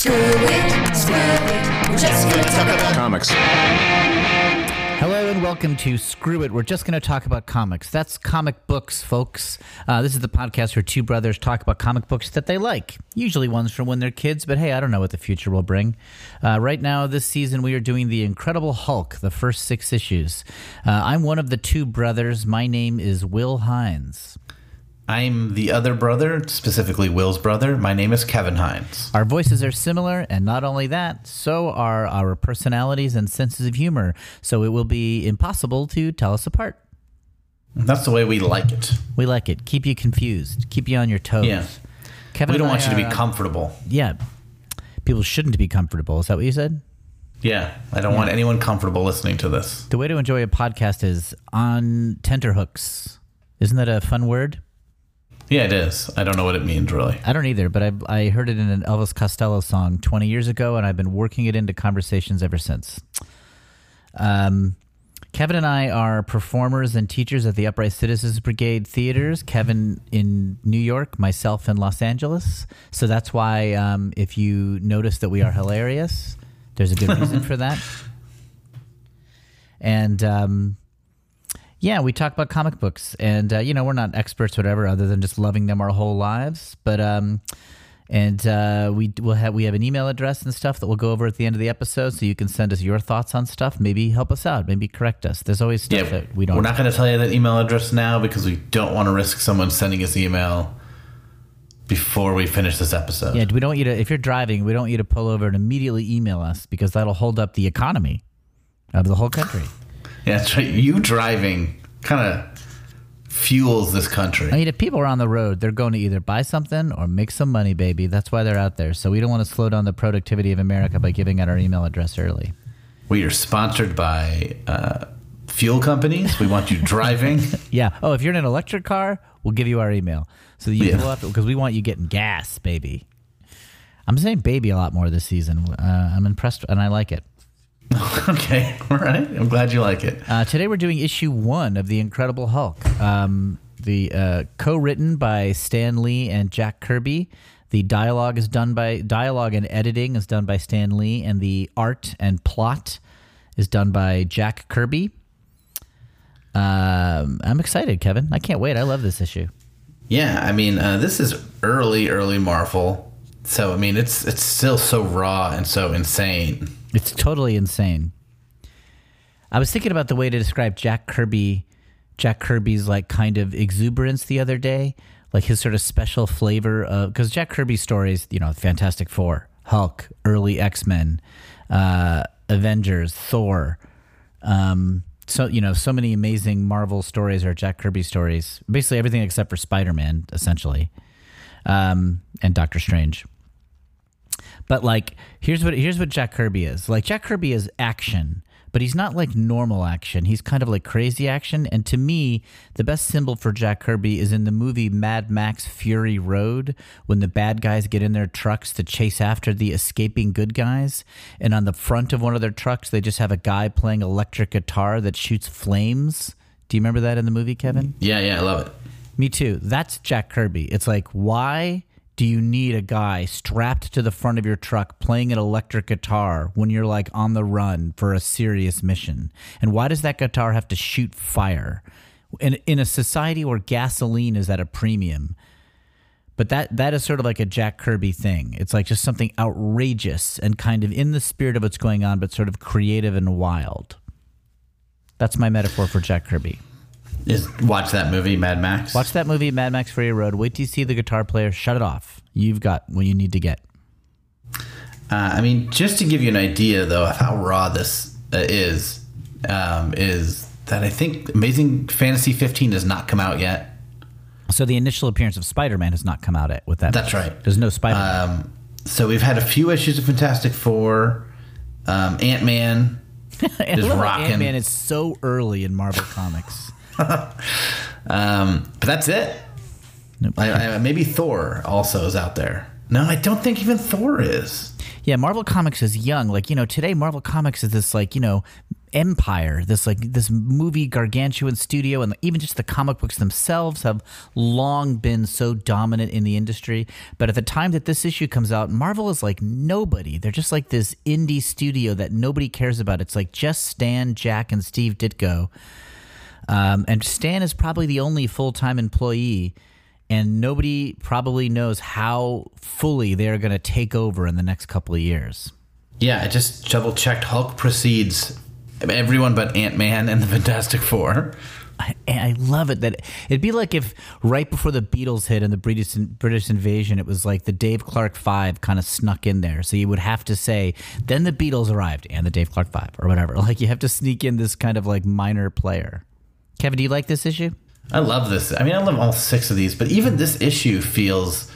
Screw it, screw it, we're just going to talk about comics. Hello and welcome to Screw It, we're just going to talk about comics. That's comic books, folks. This is the podcast where two brothers talk about comic books that they like. Usually ones from when they're kids, but hey, I don't know what the future will bring. Right now, this season, we are doing The Incredible Hulk, the first 6 issues. I'm one of the two brothers. My name is Will Hines. I'm the other brother, specifically Will's brother. My name is Kevin Hines. Our voices are similar, and not only that, so are our personalities and senses of humor, so it will be impossible to tell us apart. That's the way we like it. We like it. Keep you confused. Keep you on your toes. Yeah. Kevin, we don't want you to be comfortable. Yeah. People shouldn't be comfortable. Is that what you said? Yeah. I don't want anyone comfortable listening to this. The way to enjoy a podcast is on tenterhooks. Isn't that a fun word? Yeah, it is. I don't know what it means, really. I don't either, but I heard it in an Elvis Costello song 20 years ago, and I've been working it into conversations ever since. Kevin and I are performers and teachers at the Upright Citizens Brigade Theaters, Kevin in New York, myself in Los Angeles. So that's why if you notice that we are hilarious, there's a good reason for that. And... yeah, we talk about comic books, and you know, we're not experts, whatever, other than just loving them our whole lives. But we have an email address and stuff that we'll go over at the end of the episode, so you can send us your thoughts on stuff. Maybe help us out, maybe correct us. There's always stuff that we don't. We're not going to tell you that email address now because we don't want to risk someone sending us email before we finish this episode. Yeah, we don't want you to. If you're driving, we don't want you to pull over and immediately email us because that'll hold up the economy of the whole country. Yeah, that's right. You driving kind of fuels this country. I mean, if people are on the road, they're going to either buy something or make some money, baby. That's why they're out there. So we don't want to slow down the productivity of America by giving out our email address early. We are sponsored by fuel companies. We want you driving. Yeah. Oh, if you're in an electric car, we'll give you our email. So that you pull up, because we want you getting gas, baby. I'm saying baby a lot more this season. I'm impressed, and I like it. Okay, all right. I'm glad you like it. Today we're doing issue 1 of The Incredible Hulk, co-written by Stan Lee and Jack Kirby. The dialogue and editing is done by Stan Lee, and the art and plot is done by Jack Kirby. I'm excited, Kevin. I can't wait. I love this issue. Yeah, I mean, this is early Marvel, so I mean, it's still so raw and so insane. It's totally insane. I was thinking about the way to describe Jack Kirby's like kind of exuberance the other day, like his sort of special flavor of, because Jack Kirby's stories, you know, Fantastic Four, Hulk, early X-Men, Avengers, Thor, so you know, so many amazing Marvel stories are Jack Kirby stories. Basically everything except for Spider-Man, essentially, and Doctor Strange. But like, here's what Jack Kirby is. Like, Jack Kirby is action, but he's not like normal action. He's kind of like crazy action. And to me, the best symbol for Jack Kirby is in the movie Mad Max Fury Road, when the bad guys get in their trucks to chase after the escaping good guys. And on the front of one of their trucks, they just have a guy playing electric guitar that shoots flames. Do you remember that in the movie, Kevin? Yeah, I love it. Me too. That's Jack Kirby. It's like, why do you need a guy strapped to the front of your truck playing an electric guitar when you're like on the run for a serious mission? And why does that guitar have to shoot fire? In a society where gasoline is at a premium. But that is sort of like a Jack Kirby thing. It's like just something outrageous and kind of in the spirit of what's going on, but sort of creative and wild. That's my metaphor for Jack Kirby. Just watch that movie, Mad Max. Watch that movie, Mad Max Fury Road. Wait till you see the guitar player. Shut it off. You've got what you need to get. I mean, just to give you an idea, though, of how raw this is that I think Amazing Fantasy 15 has not come out yet. So the initial appearance of Spider-Man has not come out yet with that. That's right. There's no Spider-Man. So we've had a few issues of Fantastic Four, Ant-Man is rocking. Ant-Man is so early in Marvel Comics. But that's it. Nope. Maybe Thor also is out there. No, I don't think even Thor is. Yeah, Marvel Comics is young. Like, you know, today Marvel Comics is this like, you know, empire, this movie gargantuan studio, and even just the comic books themselves have long been so dominant in the industry. But at the time that this issue comes out, Marvel is like nobody. They're just like this indie studio that nobody cares about. It's like just Stan, Jack, and Steve Ditko. And Stan is probably the only full-time employee, and nobody probably knows how fully they're going to take over in the next couple of years. Yeah, I just double-checked. Hulk precedes everyone but Ant-Man and the Fantastic Four. I love it. That it'd be like if right before the Beatles hit and the British invasion, it was like the Dave Clark Five kind of snuck in there. So you would have to say, then the Beatles arrived and the Dave Clark Five or whatever. Like you have to sneak in this kind of like minor player. Kevin, do you like this issue? I love this. I mean, I love all six of these, but even this issue feels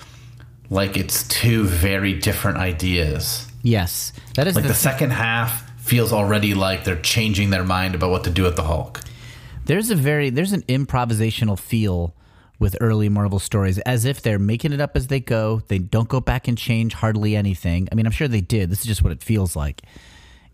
like it's two very different ideas. Yes. That is like the second half feels already like they're changing their mind about what to do with the Hulk. There's an improvisational feel with early Marvel stories, as if they're making it up as they go. They don't go back and change hardly anything. I mean, I'm sure they did. This is just what it feels like.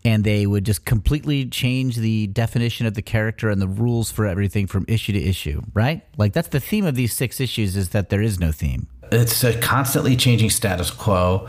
And they would just completely change the definition of the character and the rules for everything from issue to issue, right? Like that's the theme of these six issues, is that there is no theme. It's a constantly changing status quo.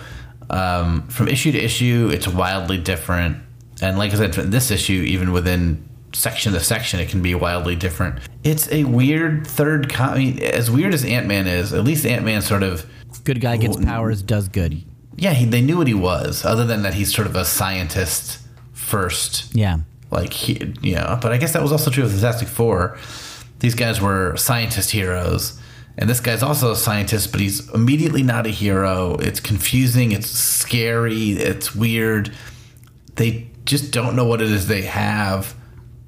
From issue to issue, it's wildly different. And like I said, this issue, even within section to section, it can be wildly different. It's a weird third I mean, as weird as Ant-Man is, at least Ant-Man sort of... Good guy gets powers, does good. Yeah, they knew what he was, other than that he's sort of a scientist... first. Yeah. Like, but I guess that was also true of Fantastic Four. These guys were scientist heroes. And this guy's also a scientist, but he's immediately not a hero. It's confusing. It's scary. It's weird. They just don't know what it is they have.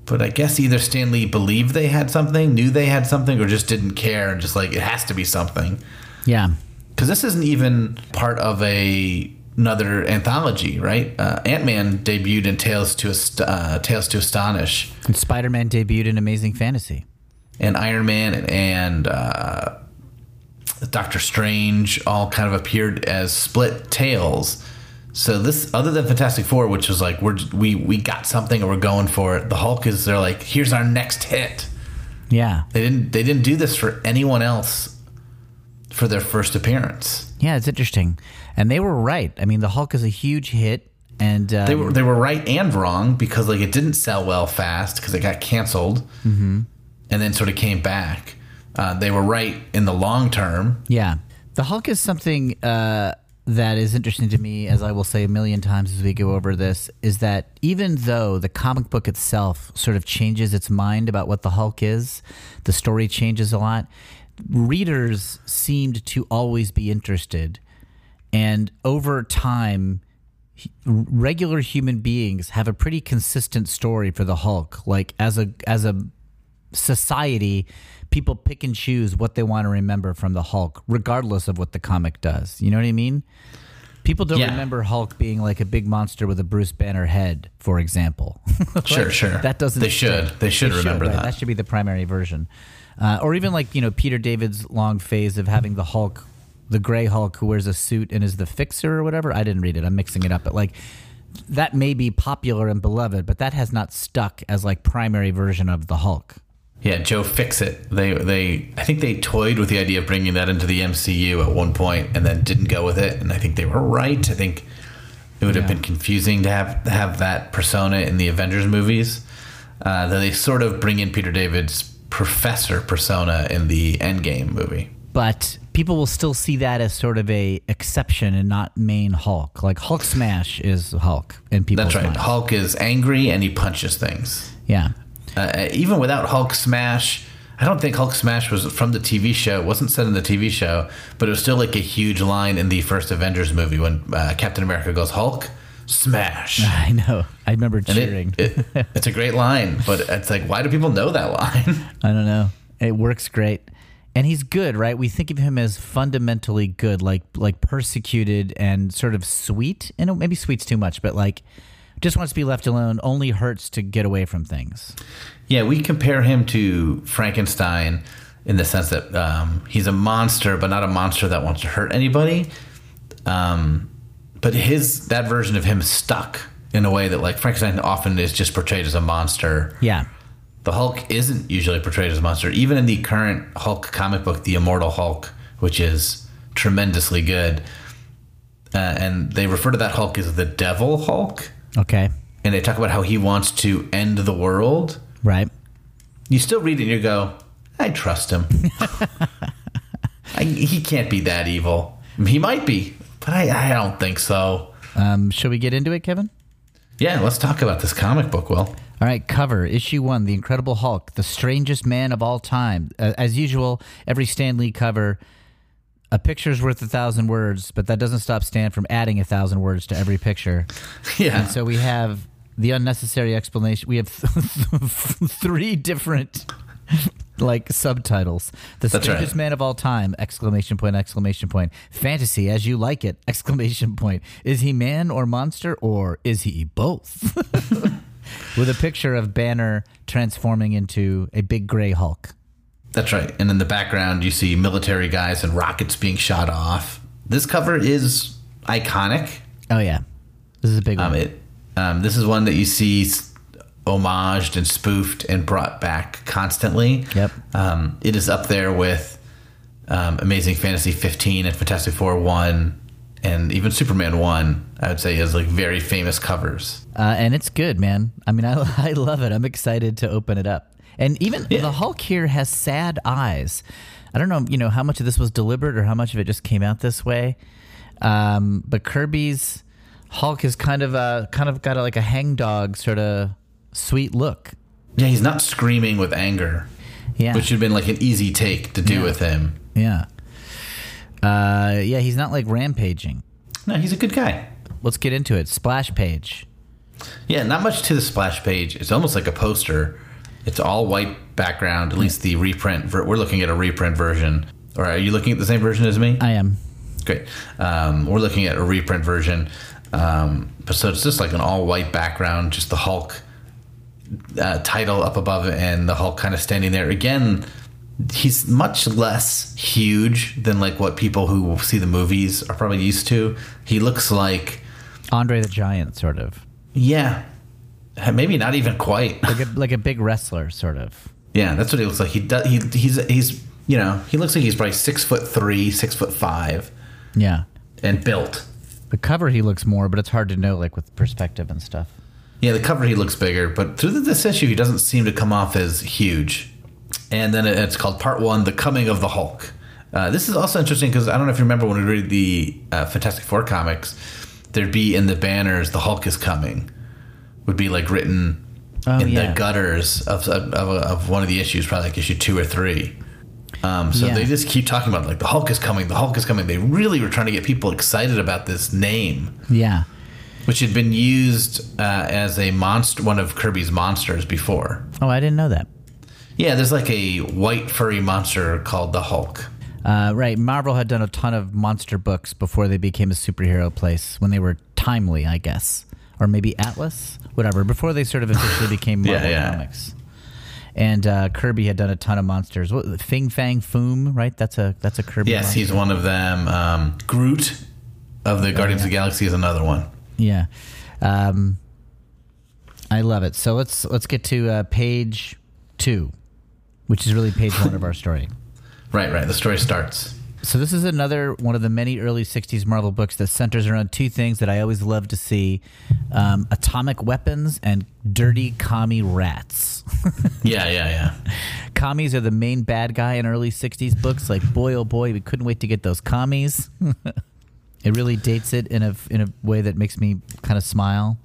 But I guess either Stan Lee believed they had something, knew they had something, or just didn't care and just like, it has to be something. Yeah. Because this isn't even part of another anthology, right? Ant-Man debuted in Tales to Astonish. And Spider-Man debuted in Amazing Fantasy. And Iron Man and Doctor Strange all kind of appeared as split tales. So this, other than Fantastic Four, which was like, we got something and we're going for it. The Hulk is, they're like, here's our next hit. Yeah. They didn't do this for anyone else for their first appearance. Yeah, it's interesting. And they were right. I mean, the Hulk is a huge hit, and they were right and wrong, because like it didn't sell well fast because it got canceled, and then sort of came back. They were right in the long term. Yeah, the Hulk is something that is interesting to me, as I will say a million times as we go over this, is that even though the comic book itself sort of changes its mind about what the Hulk is, the story changes a lot. Readers seemed to always be interested. And over time, regular human beings have a pretty consistent story for the Hulk. Like as a society, people pick and choose what they want to remember from the Hulk, regardless of what the comic does. You know what I mean? People don't remember Hulk being like a big monster with a Bruce Banner head, for example. Like, sure. That doesn't. They should remember that. That should be the primary version, or even like Peter David's long phase of having the Hulk. The Gray Hulk, who wears a suit and is the fixer or whatever. I didn't read it. I'm mixing it up. But like that may be popular and beloved, but that has not stuck as like primary version of the Hulk. Yeah, Joe Fixit. I think they toyed with the idea of bringing that into the MCU at one point and then didn't go with it. And I think they were right. I think it would have been confusing to have that persona in the Avengers movies. Though they sort of bring in Peter David's professor persona in the Endgame movie. But people will still see that as sort of a exception and not main Hulk. Like Hulk Smash is Hulk, and people. That's right. Minds. Hulk is angry and he punches things. Yeah. Even without Hulk Smash, I don't think Hulk Smash was from the TV show. It wasn't said in the TV show, but it was still like a huge line in the first Avengers movie when Captain America goes Hulk Smash. I know. I remember cheering. It's a great line, but it's like, why do people know that line? I don't know. It works great. And he's good, right? We think of him as fundamentally good, like persecuted and sort of sweet. And maybe sweet's too much, but like just wants to be left alone, only hurts to get away from things. Yeah, we compare him to Frankenstein in the sense that he's a monster, but not a monster that wants to hurt anybody. But that version of him stuck. in a way that, like, Frankenstein often is just portrayed as a monster. Yeah. The Hulk isn't usually portrayed as a monster. Even in the current Hulk comic book, The Immortal Hulk, which is tremendously good, and they refer to that Hulk as the Devil Hulk. Okay. And they talk about how he wants to end the world. Right. You still read it and you go, I trust him. He can't be that evil. He might be, but I don't think so. Shall we get into it, Kevin? Yeah, let's talk about this comic book, Will. All right, cover, issue 1, The Incredible Hulk, the strangest man of all time. As usual, every Stan Lee cover, a picture's worth 1,000 words, but that doesn't stop Stan from adding 1,000 words to every picture. Yeah. And so we have the unnecessary explanation. We have three different... like subtitles. The strangest man of all time, exclamation point, exclamation point. Fantasy as you like it, exclamation point. Is he man or monster, or is he both? With a picture of Banner transforming into a big gray Hulk. That's right. And in the background, you see military guys and rockets being shot off. This cover is iconic. Oh, yeah. This is a big one. This is one that you see... homaged and spoofed and brought back constantly. Yep. It is up there with Amazing Fantasy 15 and Fantastic Four 1 and even Superman 1, I would say, is like very famous covers. And it's good, man. I mean, I love it. I'm excited to open it up. And even the Hulk here has sad eyes. I don't know, how much of this was deliberate or how much of it just came out this way. But Kirby's Hulk is kind of got like a hangdog sort of sweet look. Yeah, he's not screaming with anger. Yeah. Which would have been like an easy take to do with him. Yeah. Yeah, he's not like rampaging. No, he's a good guy. Let's get into it. Splash page. Yeah, not much to the splash page. It's almost like a poster. It's all white background, at least the reprint. We're looking at a reprint version. Or are you looking at the same version as me? I am. Great. We're looking at a reprint version. But so it's just like an all white background, just the Hulk title up above it, and the Hulk kind of standing there. Again, he's much less huge than like what people who see the movies are probably used to. He looks like Andre the Giant, sort of. Yeah, maybe not even quite. Like a big wrestler, sort of. Yeah, that's what he looks like. He does. He's he looks like he's probably 6'3", 6'5". Yeah, and built. The cover he looks more, but it's hard to know like with perspective and stuff. Yeah, the cover he looks bigger, but through this issue he doesn't seem to come off as huge. And then it's called Part 1, The Coming of the Hulk. This is also interesting because I don't know if you remember when we read the Fantastic Four comics, there'd be in the banners, The Hulk is coming, would be like written the gutters of one of the issues, probably like issue 2 or 3. They just keep talking about like, The Hulk is coming, The Hulk is coming. They really were trying to get people excited about this name. Yeah. Which had been used as a monster, one of Kirby's monsters before. Oh, I didn't know that. Yeah, there's like a white furry monster called the Hulk. Right, Marvel had done a ton of monster books before they became a superhero place, when they were Timely, I guess, or maybe Atlas, whatever. Before they sort of officially became Marvel Comics. And Kirby had done a ton of monsters. Fin Fang Foom, right? That's a Kirby. Yes, monster. He's one of them. Groot of the Guardians of the Galaxy is another one. Yeah, I love it. So let's get to page 2, which is really page 1 of our story. Right. The story starts. So this is another one of the many early 60s Marvel books that centers around two things that I always love to see, atomic weapons and dirty commie rats. Yeah. Commies are the main bad guy in early 60s books. Like, boy, oh boy, we couldn't wait to get those commies. It really dates it in a way that makes me kind of smile.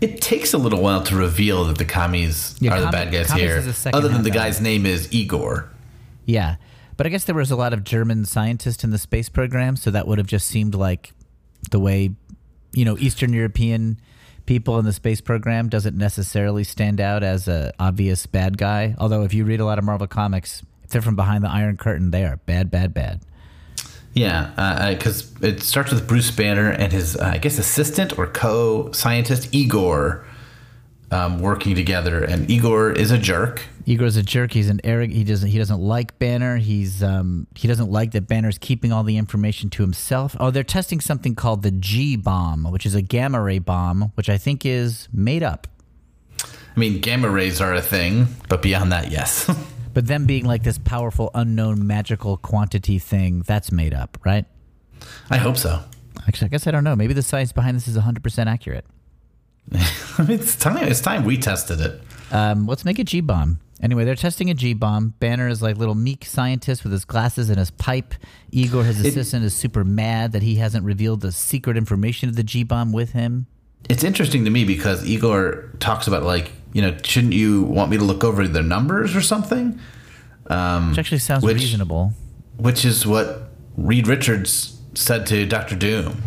It takes a little while to reveal that the commies are the bad guys here, other than the guy's name is Igor. Yeah, but I guess there was a lot of German scientists in the space program, so that would have just seemed like the way, Eastern European people in the space program doesn't necessarily stand out as an obvious bad guy. Although if you read a lot of Marvel comics, if they're from behind the Iron Curtain, they are bad, bad, bad. Yeah, because it starts with Bruce Banner and his, assistant or co-scientist, Igor, working together. And Igor is a jerk. Igor's a jerk. He's an arrogant. He doesn't like Banner. He's he doesn't like that Banner's keeping all the information to himself. Oh, they're testing something called the G bomb, which is a gamma ray bomb, which I think is made up. I mean, gamma rays are a thing, but beyond that, yes. But them being like this powerful, unknown, magical quantity thing, that's made up, right? I hope so. Actually, I guess I don't know. Maybe the science behind this is 100% accurate. It's time we tested it. Let's make a G-bomb. Anyway, they're testing a G-bomb. Banner is like little meek scientist with his glasses and his pipe. Igor, his assistant, is super mad that he hasn't revealed the secret information of the G-bomb with him. It's interesting to me because Igor talks about like, you know, shouldn't you want me to look over their numbers or something? Which actually sounds reasonable. Which is what Reed Richards said to Doctor Doom.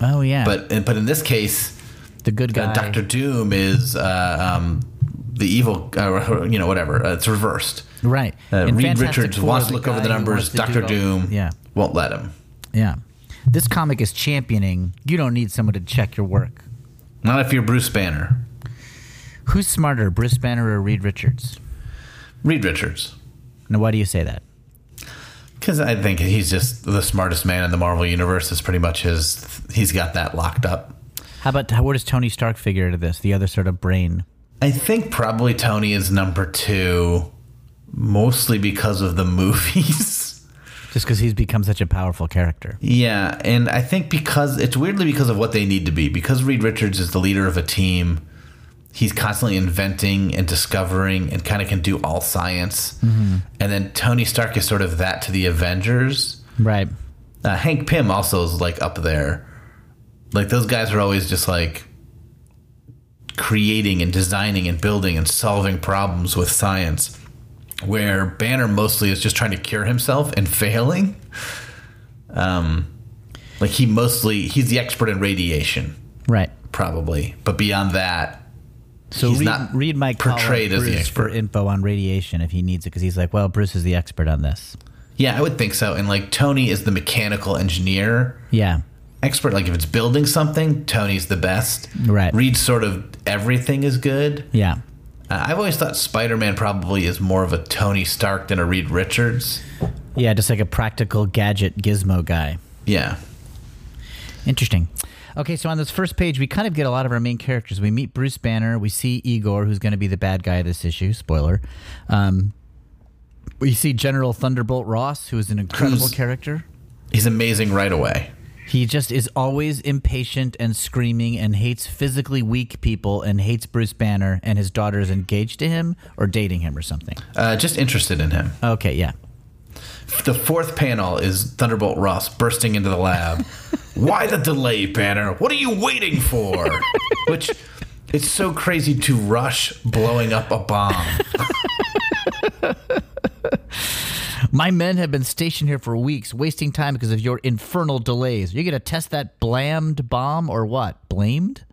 Oh, yeah. But in this case, the good guy, Doctor Doom, is the evil, you know, whatever. It's reversed. Right. Reed Richards wants to look over the numbers. Doctor Doom won't let him. Yeah. This comic is championing. You don't need someone to check your work. Not if you're Bruce Banner. Who's smarter, Bruce Banner or Reed Richards? Reed Richards. Now, why do you say that? Because I think he's just the smartest man in the Marvel Universe. Is pretty much he's got that locked up. How about, where does Tony Stark figure into this, the other sort of brain? I think probably Tony is number 2, mostly because of the movies. Just because he's become such a powerful character. Yeah, and I think because, it's weirdly because of what they need to be. Because Reed Richards is the leader of a team, he's constantly inventing and discovering and kind of can do all science. Mm-hmm. And then Tony Stark is sort of that to the Avengers. Right. Hank Pym also is like up there. Like those guys are always just like creating and designing and building and solving problems with science, where Banner mostly is just trying to cure himself and failing. Like he's the expert in radiation. Right. Probably. But beyond that, so read my portrayed as the expert for info on radiation if he needs it, because he's like, well, Bruce is the expert on this. Yeah, I would think so. And like Tony is the mechanical engineer. Yeah. Expert, like if it's building something, Tony's the best. Right. Reed's sort of everything is good. Yeah. I've always thought Spider-Man probably is more of a Tony Stark than a Reed Richards. Yeah, just like a practical gadget gizmo guy. Yeah. Interesting. Okay, so on this first page, we kind of get a lot of our main characters. We meet Bruce Banner. We see Igor, who's going to be the bad guy of this issue. Spoiler. We see General Thunderbolt Ross, who is an incredible character. He's amazing right away. He just is always impatient and screaming and hates physically weak people and hates Bruce Banner, and his daughter is engaged to him or dating him or something. Just interested in him. Okay, yeah. The fourth panel is Thunderbolt Ross bursting into the lab. Why the delay, Banner? What are you waiting for? Which, it's so crazy to rush blowing up a bomb. My men have been stationed here for weeks, wasting time because of your infernal delays. Are you going to test that blamed bomb or what? Blamed?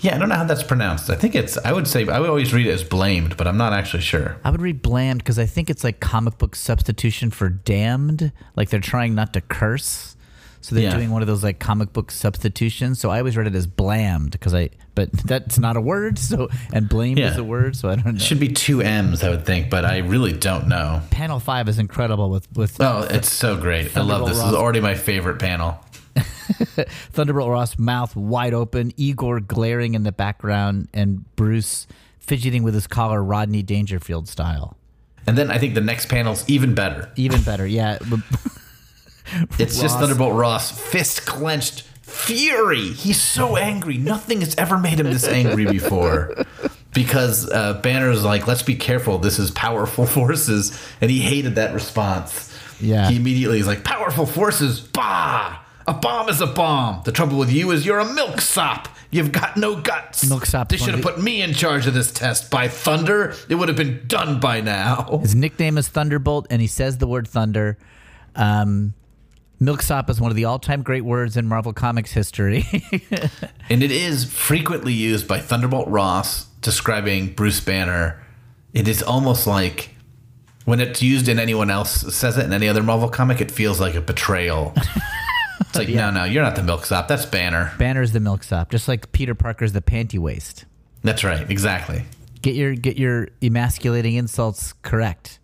Yeah, I don't know how that's pronounced. I think it's, I would say, I would always read it as blamed, but I'm not actually sure. I would read blamed because I think it's like comic book substitution for damned. Like they're trying not to curse. So they're doing one of those like comic book substitutions. So I always read it as blamed because but that's not a word. So, and blamed is a word. So I don't know. It should be 2 M's, I would think, but I really don't know. Panel 5 is incredible with it's so great. I love this. This is already my favorite panel. Thunderbolt Ross, mouth wide open, Igor glaring in the background, and Bruce fidgeting with his collar, Rodney Dangerfield style. And then I think the next panel's even better. Even better, yeah. It's Ross. Just Thunderbolt Ross, fist clenched, fury. He's so angry. Nothing has ever made him this angry before. Because Banner's like, let's be careful. This is powerful forces. And he hated that response. Yeah. He immediately is like, powerful forces, bah! A bomb is a bomb. The trouble with you is you're a milksop. You've got no guts. Milksop. They should have put me in charge of this test. By thunder, it would have been done by now. His nickname is Thunderbolt, and he says the word thunder. Milksop is one of the all-time great words in Marvel Comics history. And it is frequently used by Thunderbolt Ross describing Bruce Banner. It is almost like when it's used and anyone else says it in any other Marvel comic, it feels like a betrayal. It's like, no, you're not the milksop. That's Banner. Banner's the milksop, just like Peter Parker's the panty waist. That's right. Exactly. Get your emasculating insults correct.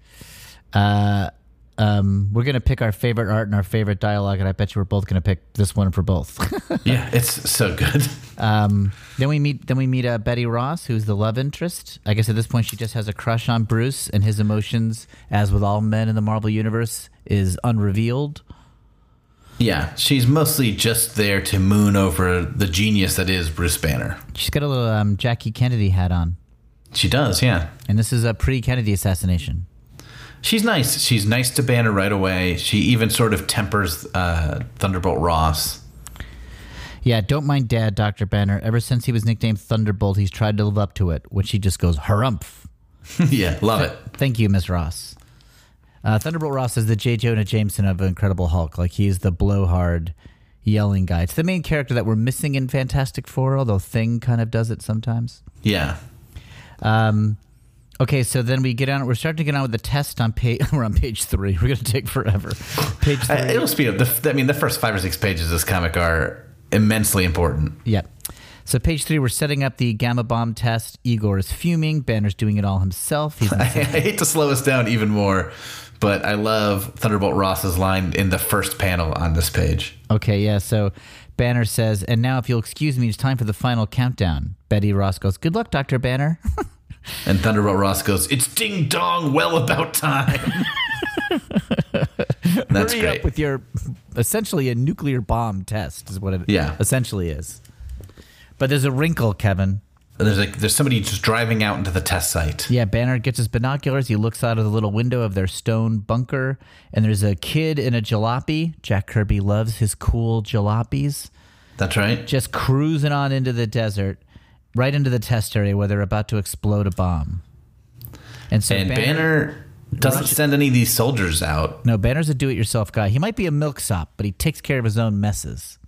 We're going to pick our favorite art and our favorite dialogue, and I bet you we're both going to pick this one for both. Yeah, it's so good. Then we meet Betty Ross, who's the love interest. I guess at this point she just has a crush on Bruce, and his emotions, as with all men in the Marvel Universe, is unrevealed. Yeah, she's mostly just there to moon over the genius that is Bruce Banner. She's got a little Jackie Kennedy hat on. She does, yeah. And this is a pre-Kennedy assassination. She's nice. She's nice to Banner right away. She even sort of tempers Thunderbolt Ross. Yeah, don't mind Dad, Dr. Banner. Ever since he was nicknamed Thunderbolt, he's tried to live up to it, which he just goes, harumph. Yeah, love it. Thank you, Ms. Ross. Thunderbolt Ross is the J. Jonah Jameson of Incredible Hulk. Like, he's the blowhard yelling guy. It's the main character that we're missing in Fantastic Four, although Thing kind of does it sometimes. Yeah. Okay, so then we get on. We're starting to get on with the test on page. We're on page 3. We're going to take forever. Page 3. It'll speed up. The first 5 or 6 pages of this comic are immensely important. Yeah. So page 3, we're setting up the gamma bomb test. Igor is fuming. Banner's doing it all himself. I hate to slow us down even more, but I love Thunderbolt Ross's line in the first panel on this page. Okay, yeah. So Banner says, "And now, if you'll excuse me, it's time for the final countdown." Betty Ross goes, "Good luck, Dr. Banner." And Thunderbolt Ross goes, "It's ding dong, well about time." That's Hurry great. Up with your essentially a nuclear bomb test is what it essentially is. But there's a wrinkle, Kevin. There's somebody just driving out into the test site. Yeah, Banner gets his binoculars. He looks out of the little window of their stone bunker, and there's a kid in a jalopy. Jack Kirby loves his cool jalopies. That's right. Just cruising on into the desert. Right into the test area where they're about to explode a bomb. And so Banner doesn't send any of these soldiers out. No, Banner's a do-it-yourself guy. He might be a milksop, but he takes care of his own messes.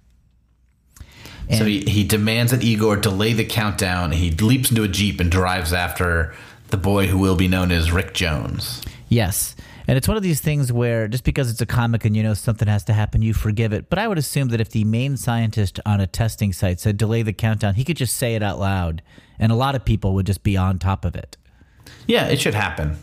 And so he demands that Igor delay the countdown. He leaps into a Jeep and drives after the boy who will be known as Rick Jones. Yes. And it's one of these things where just because it's a comic and you know something has to happen, you forgive it. But I would assume that if the main scientist on a testing site said delay the countdown, he could just say it out loud, and a lot of people would just be on top of it. Yeah, it should happen.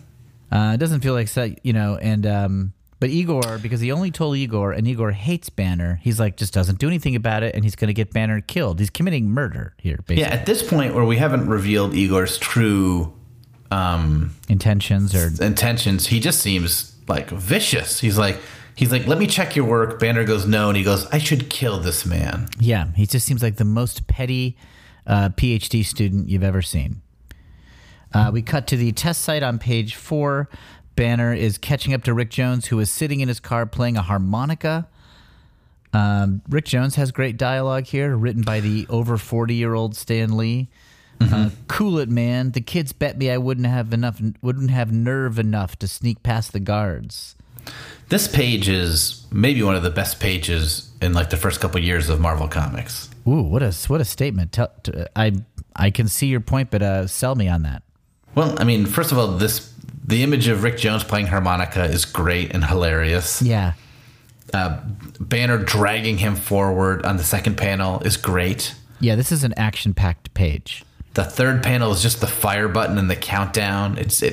It doesn't feel like, you know, and but Igor, because he only told Igor, and Igor hates Banner, he's like just doesn't do anything about it, and he's going to get Banner killed. He's committing murder here, basically. Yeah, at this point where we haven't revealed Igor's true intentions. He just seems like vicious. He's like, "Let me check your work." Banner goes, "No," and he goes, "I should kill this man." Yeah, he just seems like the most petty PhD student you've ever seen. We cut to the test site on page 4. Banner is catching up to Rick Jones, who is sitting in his car playing a harmonica. Rick Jones has great dialogue here, written by the over 40-year-old Stan Lee. Cool it, man. The kids bet me I wouldn't have nerve enough to sneak past the guards. This page is maybe one of the best pages in like the first couple of years of Marvel Comics. Ooh, what a statement! I can see your point, but sell me on that. Well, I mean, first of all, the image of Rick Jones playing harmonica is great and hilarious. Yeah. Banner dragging him forward on the second panel is great. Yeah, this is an action-packed page. The third panel is just the fire button and the countdown. It's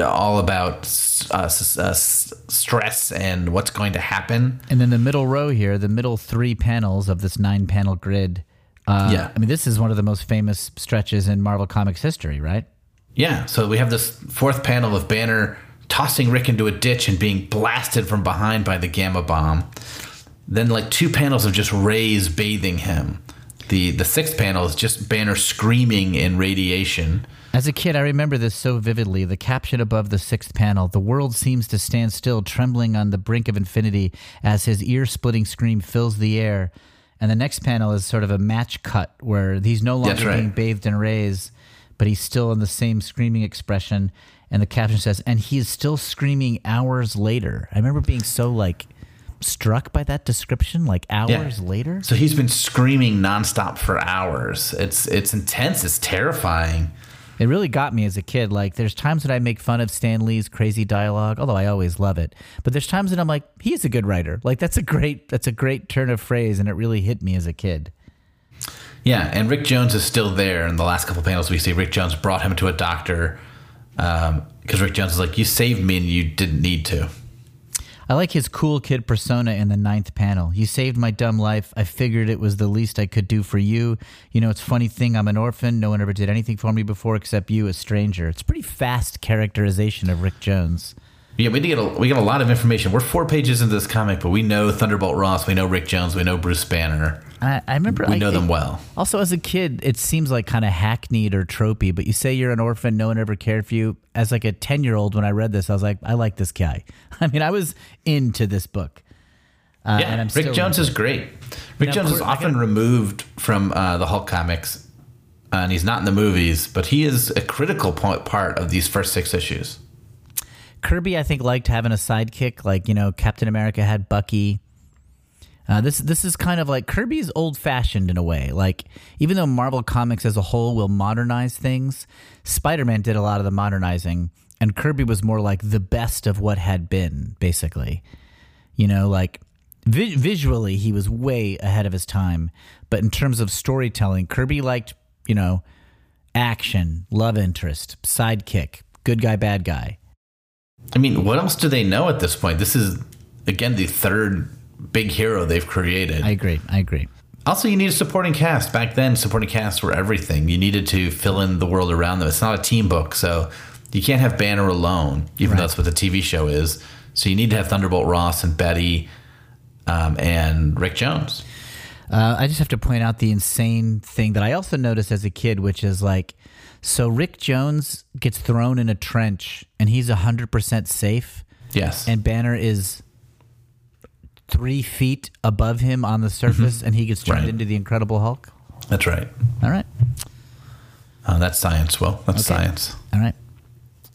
all about stress and what's going to happen. And then the middle row here, the middle 3 panels of this 9-panel grid. I mean, this is one of the most famous stretches in Marvel Comics history, right? Yeah. So we have this 4th panel of Banner tossing Rick into a ditch and being blasted from behind by the gamma bomb. Then like 2 panels of just rays bathing him. The 6th panel is just Banner screaming in radiation. As a kid, I remember this so vividly. The caption above the 6th panel, "The world seems to stand still, trembling on the brink of infinity as his ear-splitting scream fills the air." And the next panel is sort of a match cut where he's no longer being bathed in rays, but he's still in the same screaming expression. And the caption says, "And he is still screaming hours later." I remember being so like struck by that description, like hours later. So he's been screaming nonstop for hours. It's intense. It's terrifying. It really got me as a kid. Like, there's times that I make fun of Stan Lee's crazy dialogue, although I always love it. But there's times that I'm like, he's a good writer. Like, that's a great turn of phrase, and it really hit me as a kid. Yeah, and Rick Jones is still there. In the last couple panels we see Rick Jones brought him to a doctor because Rick Jones is like, you saved me and you didn't need to. I like his cool kid persona in the ninth panel. You saved my dumb life. I figured it was the least I could do for you. You know, it's a funny thing. I'm an orphan. No one ever did anything for me before except you, a stranger. It's pretty fast characterization of Rick Jones. Yeah, we get a lot of information. We're 4 pages into this comic, but we know Thunderbolt Ross, we know Rick Jones, we know Bruce Banner. I remember we know them well. Also, as a kid, it seems like kind of hackneyed or tropey. But you say you're an orphan, no one ever cared for you. As like a 10-year-old, when I read this, I was like, I like this guy. I mean, I was into this book. Yeah, and Rick Jones is great. Rick Jones is often removed from the Hulk comics, and he's not in the movies, but he is a critical part of these first 6 issues. Kirby, I think, liked having a sidekick. Like, you know, Captain America had Bucky. This is kind of like Kirby's old-fashioned in a way. Like, even though Marvel Comics as a whole will modernize things, Spider-Man did a lot of the modernizing, and Kirby was more like the best of what had been, basically. You know, like, visually he was way ahead of his time, but in terms of storytelling, Kirby liked, you know, action, love interest, sidekick, good guy, bad guy. I mean, what else do they know at this point? This is, again, the third big hero they've created. I agree. Also, you need a supporting cast. Back then, supporting casts were everything. You needed to fill in the world around them. It's not a team book, so you can't have Banner alone, even though that's what the TV show is. So you need to have Thunderbolt Ross and Betty and Rick Jones. I just have to point out the insane thing that I also noticed as a kid, which is like, so Rick Jones gets thrown in a trench and he's 100% safe. Yes. And Banner is 3 feet above him on the surface, and he gets turned into the Incredible Hulk. That's right. All right. That's science, Will. That's science. All right.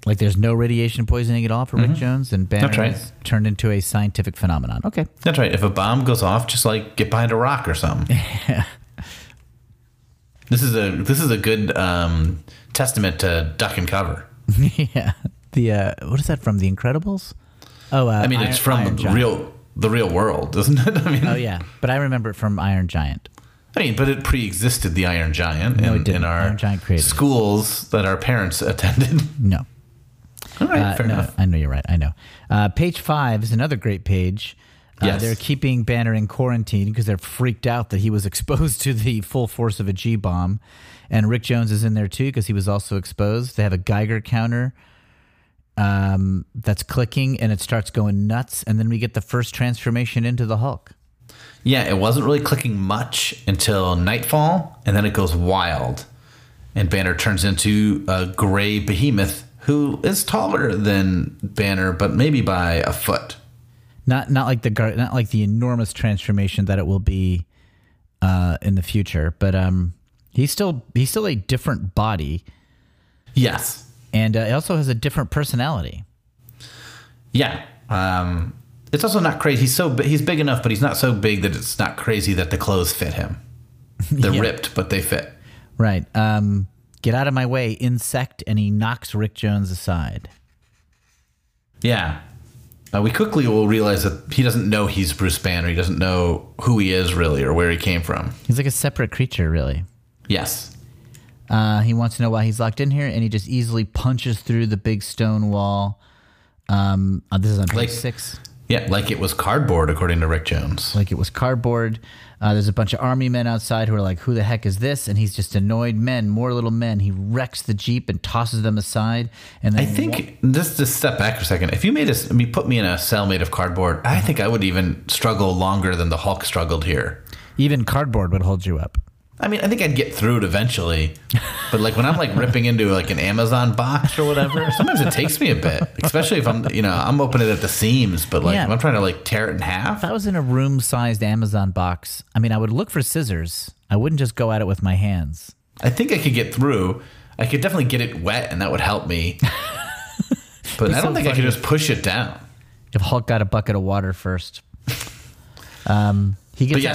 Like, there's no radiation poisoning at all for Rick Jones, and Banner is turned into a scientific phenomenon. Okay. That's right. If a bomb goes off, just like get behind a rock or something. This is a good testament to duck and cover. Yeah. The what is that from? The Incredibles? Oh, I mean, it's from the real world, isn't it? I mean, oh yeah, but I remember it from Iron Giant. I mean, but it pre-existed the Iron Giant in our schools that our parents attended. No. All right, fair enough. I know you're right. I know. Page 5 is another great page. Yes. They're keeping Banner in quarantine because they're freaked out that he was exposed to the full force of a G-bomb. And Rick Jones is in there too because he was also exposed. They have a Geiger counter that's clicking, and it starts going nuts. And then we get the first transformation into the Hulk. Yeah, it wasn't really clicking much until nightfall, and then it goes wild. And Banner turns into a gray behemoth who is taller than Banner, but maybe by a foot. Not like the enormous transformation that it will be in the future, but he's still a different body. Yes, and it also has a different personality. Yeah, it's also not crazy. He's big enough, but he's not so big that it's not crazy that the clothes fit him. They're ripped, but they fit. Right. Get out of my way, insect, and he knocks Rick Jones aside. Yeah. We quickly will realize that he doesn't know he's Bruce Banner. He doesn't know who he is, really, or where he came from. He's like a separate creature, really. Yes. He wants to know why he's locked in here, and he just easily punches through the big stone wall. This is on page 6. Yeah, like it was cardboard, according to Rick Jones. Like it was cardboard. There's a bunch of army men outside who are like, who the heck is this? And he's just annoyed. More little men. He wrecks the Jeep and tosses them aside. And then I think, just to step back for a second, if you put me in a cell made of cardboard, I think I would even struggle longer than the Hulk struggled here. Even cardboard would hold you up. I mean, I think I'd get through it eventually. But like when I'm like ripping into like an Amazon box or whatever, sometimes it takes me a bit, especially if I'm opening it at the seams, but like if I'm trying to like tear it in half. If I was in a room-sized Amazon box, I mean, I would look for scissors. I wouldn't just go at it with my hands. I think I could get through. I could definitely get it wet and that would help me. But I don't think I could just push it down. If Hulk got a bucket of water first. He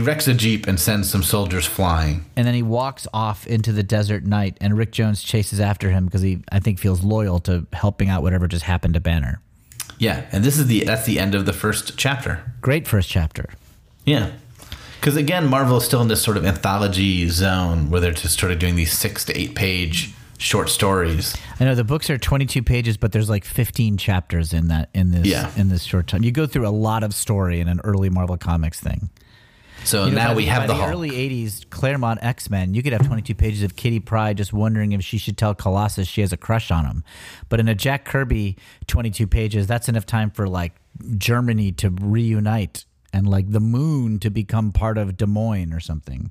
wrecks a Jeep and sends some soldiers flying. And then he walks off into the desert night, and Rick Jones chases after him because he, I think, feels loyal to helping out whatever just happened to Banner. Yeah, and that's the end of the first chapter. Great first chapter. Yeah. Because, again, Marvel is still in this sort of anthology zone where they're just sort of doing these 6 to 8 page short stories. I know the books are 22 pages, but there's like 15 chapters in that in this short time. You go through a lot of story in an early Marvel Comics thing. So now we have the Hulk. Early 80s, Claremont X-Men, you could have 22 pages of Kitty Pryde just wondering if she should tell Colossus she has a crush on him. But in a Jack Kirby 22 pages, that's enough time for like Germany to reunite and like the moon to become part of Des Moines or something.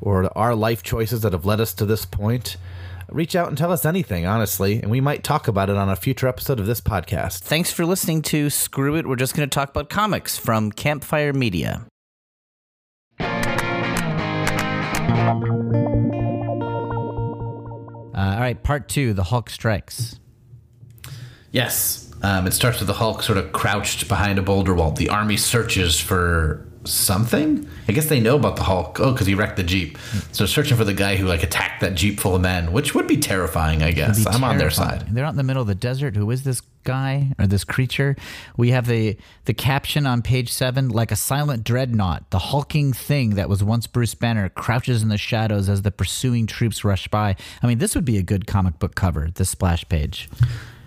or our life choices that have led us to this point. Reach out and tell us anything, honestly, and we might talk about it on a future episode of this podcast. Thanks for listening to Screw It. We're just going to talk about comics from Campfire Media. All right, part 2, The Hulk Strikes. Yes. It starts with the Hulk sort of crouched behind a boulder wall. The army searches for something? I guess they know about the Hulk. Oh, because he wrecked the Jeep. So searching for the guy who like attacked that Jeep full of men, which would be terrifying, I guess. I'm on their side. They're out in the middle of the desert. Who is this guy or this creature? We have the caption on page 7, like a silent dreadnought. The hulking thing that was once Bruce Banner crouches in the shadows as the pursuing troops rush by. I mean, this would be a good comic book cover, this splash page.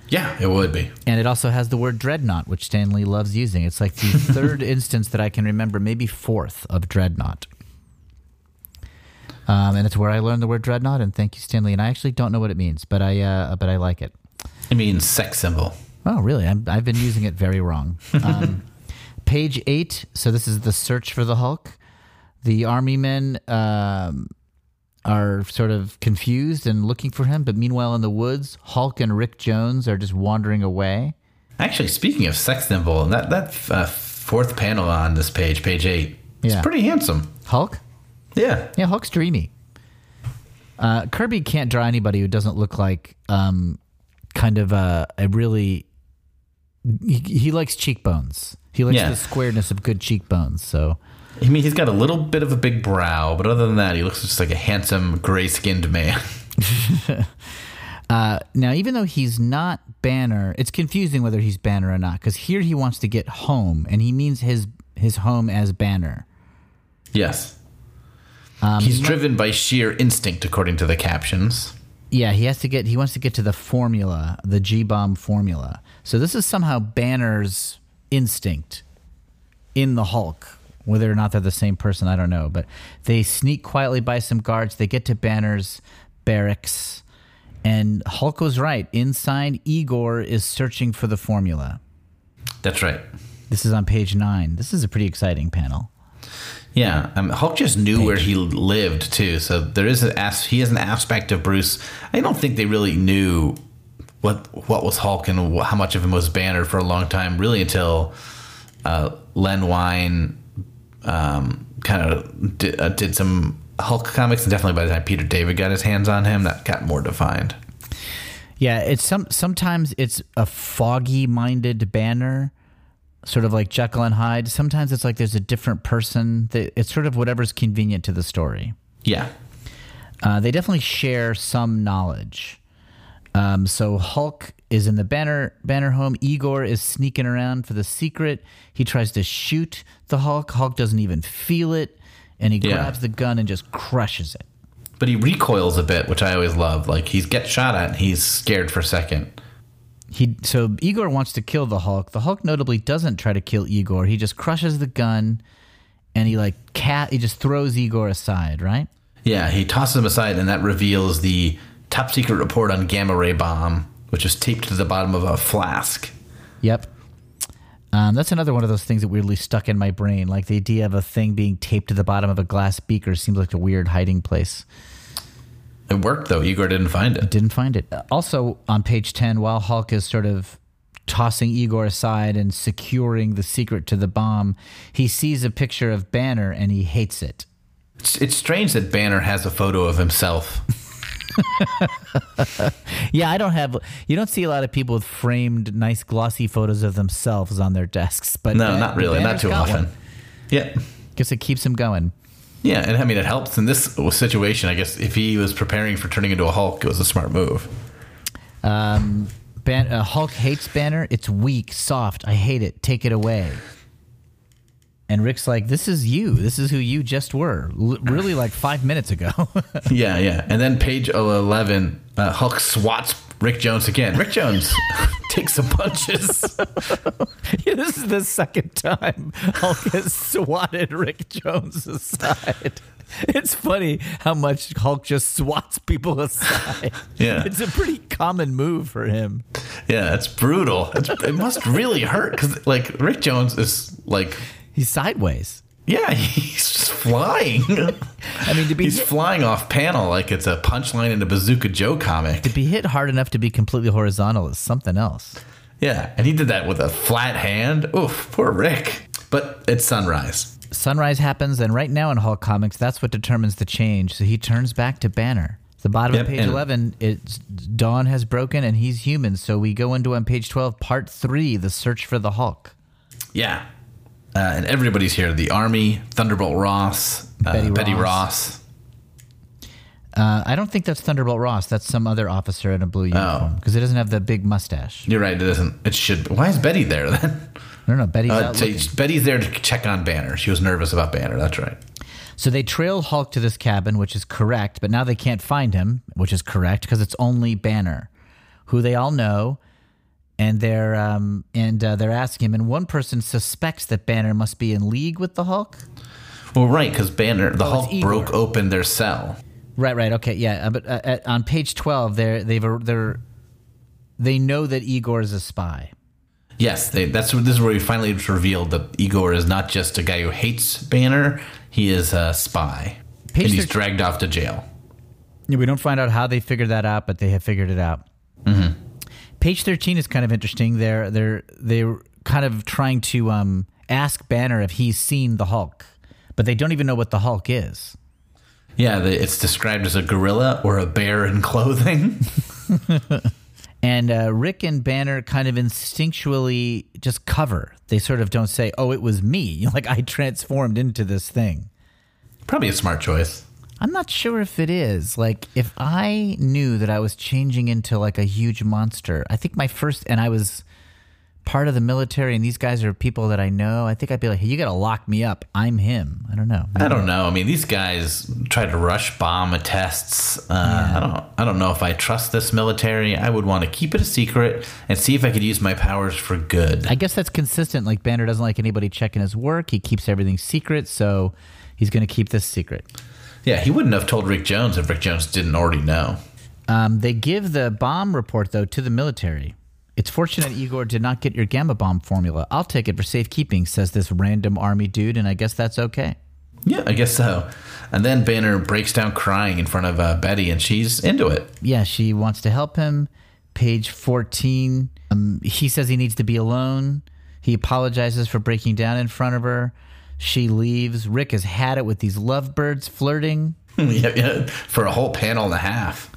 Yeah, it would be. And it also has the word dreadnought, which Stan Lee loves using. It's like the 3rd instance that I can remember, maybe 4th, of dreadnought. And it's where I learned the word dreadnought, and thank you, Stan Lee. And I actually don't know what it means, but I like it. It means sex symbol. Oh, really? I've been using it very wrong. Page 8, so this is the search for the Hulk. The army men... are sort of confused and looking for him. But meanwhile in the woods, Hulk and Rick Jones are just wandering away. Actually, speaking of sex symbol, and that 4th panel on this page, page 8, it's pretty handsome. Hulk? Yeah. Yeah, Hulk's dreamy. Kirby can't draw anybody who doesn't look like he likes cheekbones. He likes the squareness of good cheekbones, so... I mean, he's got a little bit of a big brow, but other than that, he looks just like a handsome, gray-skinned man. Now, even though he's not Banner, it's confusing whether he's Banner or not, because here he wants to get home, and he means his home as Banner. Yes. He's driven by sheer instinct, according to the captions. Yeah, he wants to get to the formula, the G-bomb formula. So this is somehow Banner's instinct in the Hulk. Whether or not they're the same person, I don't know. But they sneak quietly by some guards. They get to Banner's barracks. And Hulk was right. Inside, Igor is searching for the formula. That's right. This is on page 9. This is a pretty exciting panel. Yeah. Hulk just knew where he lived, too. So there is he has an aspect of Bruce. I don't think they really knew what was Hulk and how much of him was Banner for a long time, really until Len Wein... did some Hulk comics, and definitely by the time Peter David got his hands on him, that got more defined. Yeah, it's sometimes it's a foggy-minded Banner, sort of like Jekyll and Hyde. Sometimes it's like there's a different person. It's sort of whatever's convenient to the story. Yeah. They definitely share some knowledge. So Hulk is in the Banner home. Igor is sneaking around for the secret. He tries to shoot the Hulk. Hulk doesn't even feel it, and he grabs the gun and just crushes it. But he recoils a bit, which I always love. Like, he gets shot at, and he's scared for a second. So Igor wants to kill the Hulk. The Hulk notably doesn't try to kill Igor. He just crushes the gun, and he just throws Igor aside, right? Yeah, he tosses him aside, and that reveals the... top secret report on gamma ray bomb, which is taped to the bottom of a flask. Yep. That's another one of those things that weirdly stuck in my brain. Like the idea of a thing being taped to the bottom of a glass beaker seems like a weird hiding place. It worked, though. Igor didn't find it. Also, on page 10, while Hulk is sort of tossing Igor aside and securing the secret to the bomb, he sees a picture of Banner and he hates it. It's strange that Banner has a photo of himself. Yeah, you don't see a lot of people with framed, nice, glossy photos of themselves on their desks. But no, not really. Banner's not too often. One. Yeah. Guess it keeps him going. Yeah, and I mean, it helps in this situation. I guess if he was preparing for turning into a Hulk, it was a smart move. Hulk hates Banner. It's weak, soft. I hate it. Take it away. And Rick's like, this is you. This is who you just were. Really like 5 minutes ago. Yeah. And then page 11, Hulk swats Rick Jones again. Rick Jones takes some punches. Yeah, this is the second time Hulk has swatted Rick Jones aside. It's funny how much Hulk just swats people aside. Yeah. It's a pretty common move for him. Yeah, that's brutal. It must really hurt because, like, Rick Jones is, like... He's sideways. Yeah, he's just flying. I mean, he's flying off panel like it's a punchline in a Bazooka Joe comic. To be hit hard enough to be completely horizontal is something else. Yeah, and he did that with a flat hand. Oof, poor Rick. But it's sunrise. Sunrise happens, and right now in Hulk comics, that's what determines the change. So he turns back to Banner. The bottom of page 11, it's dawn has broken, and he's human. So we go into on page 12, part 3, the search for the Hulk. Yeah. And everybody's here. The Army, Thunderbolt Ross, Betty Ross. I don't think that's Thunderbolt Ross. That's some other officer in a blue uniform because it doesn't have the big mustache. You're right. It doesn't. It should. Why is Betty there then? I don't know. Betty's there to check on Banner. She was nervous about Banner. That's right. So they trail Hulk to this cabin, which is correct, but now they can't find him, which is correct because it's only Banner, who they all know. And they're asking him, and one person suspects that Banner must be in league with the Hulk. Well, right, because the Hulk broke open their cell. Right. Okay, yeah. But on page 12, they know that Igor is a spy. Yes, this is where we finally revealed that Igor is not just a guy who hates Banner; he is a spy, and he's dragged off to jail. Yeah, we don't find out how they figured that out, but they have figured it out. Mm-hmm. Page 13 is kind of interesting. They're kind of trying to ask Banner if he's seen the Hulk, but they don't even know what the Hulk is. Yeah, it's described as a gorilla or a bear in clothing. And Rick and Banner kind of instinctually just cover. They sort of don't say, oh, it was me. Like, I transformed into this thing. Probably a smart choice. I'm not sure if it is. Like, if I knew that I was changing into, like, a huge monster, I think my first... And I was part of the military, and these guys are people that I know. I think I'd be like, hey, you got to lock me up. I'm him. I don't know. I don't know. I mean, these guys try to rush bomb tests. Yeah. I don't know if I trust this military. I would want to keep it a secret and see if I could use my powers for good. I guess that's consistent. Like, Banner doesn't like anybody checking his work. He keeps everything secret, so he's going to keep this secret. Yeah, he wouldn't have told Rick Jones if Rick Jones didn't already know. They give the bomb report, though, to the military. It's fortunate Igor did not get your gamma bomb formula. I'll take it for safekeeping, says this random army dude, and I guess that's okay. Yeah, I guess so. And then Banner breaks down crying in front of Betty, and she's into it. Yeah, she wants to help him. Page 14, he says he needs to be alone. He apologizes for breaking down in front of her. She leaves. Rick has had it with these lovebirds flirting. Yeah, for a whole panel and a half.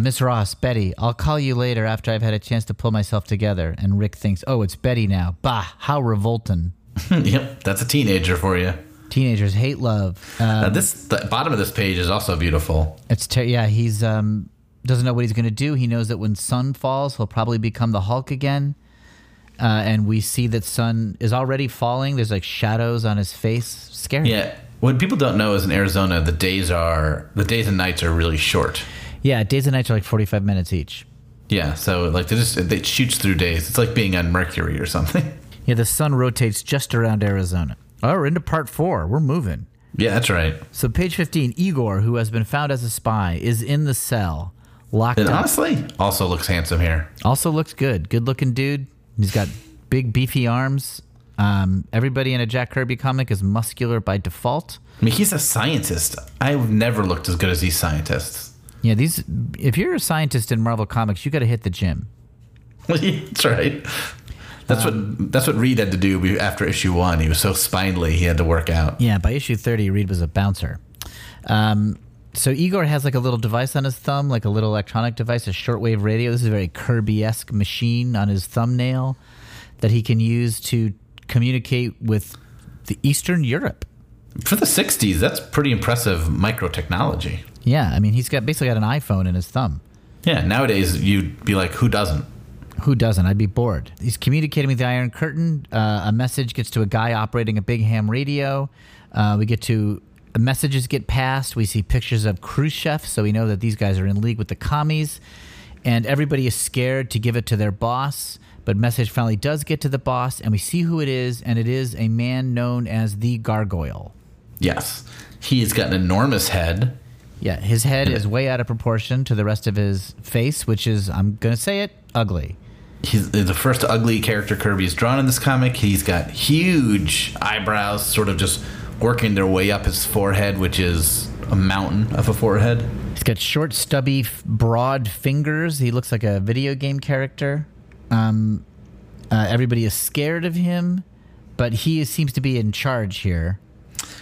Miss Ross, Betty, I'll call you later after I've had a chance to pull myself together. And Rick thinks, oh, it's Betty now. Bah, how revolting. Yep, that's a teenager for you. Teenagers hate love. The bottom of this page is also beautiful. He's doesn't know what he's going to do. He knows that when sun falls, he'll probably become the Hulk again. And we see that sun is already falling. There's like shadows on his face. Scary. Yeah. What people don't know is in Arizona, the days and nights are really short. Yeah. Days and nights are like 45 minutes each. Yeah. So like it shoots through days. It's like being on Mercury or something. Yeah. The sun rotates just around Arizona. Oh, we're into part 4. We're moving. Yeah, that's right. So page 15, Igor, who has been found as a spy, is in the cell, locked up. Honestly, also looks handsome here. Also looks good. Good looking dude. He's got big, beefy arms. Everybody in a Jack Kirby comic is muscular by default. I mean, he's a scientist. I've never looked as good as these scientists. Yeah, if you're a scientist in Marvel Comics, you got to hit the gym. That's right. That's what Reed had to do after issue 1. He was so spindly, he had to work out. Yeah, by issue 30, Reed was a bouncer. So Igor has like a little device on his thumb, like a little electronic device, a shortwave radio. This is a very Kirby-esque machine on his thumbnail that he can use to communicate with the Eastern Europe. For the 60s, that's pretty impressive micro technology. Yeah, I mean, he's got basically got an iPhone in his thumb. Yeah, nowadays you'd be like, who doesn't? Who doesn't? I'd be bored. He's communicating with the Iron Curtain. A message gets to a guy operating a big ham radio. Messages get passed. We see pictures of Khrushchev, so we know that these guys are in league with the commies. And everybody is scared to give it to their boss. But message finally does get to the boss, and we see who it is, and it is a man known as the Gargoyle. Yes. He's got an enormous head. Yeah, his head is way out of proportion to the rest of his face, which is, I'm going to say it, ugly. He's the first ugly character Kirby's drawn in this comic. He's got huge eyebrows sort of just working their way up his forehead, which is a mountain of a forehead. He's got short, stubby, broad fingers. He looks like a video game character. Everybody is scared of him, but he seems to be in charge here.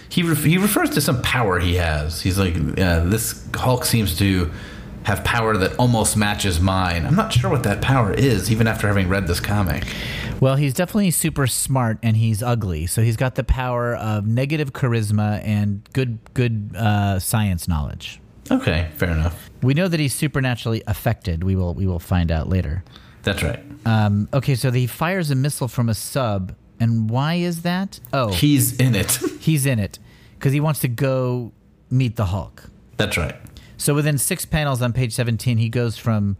He refers to some power he has. He's like, this Hulk seems to have power that almost matches mine. I'm not sure what that power is, even after having read this comic. Well, he's definitely super smart, and he's ugly. So he's got the power of negative charisma and good science knowledge. Okay, fair enough. We know that he's supernaturally affected. We will find out later. That's right. Okay, so he fires a missile from a sub. And why is that? Oh. He's in it. He's in it. Because he wants to go meet the Hulk. That's right. So within 6 panels on page 17, he goes from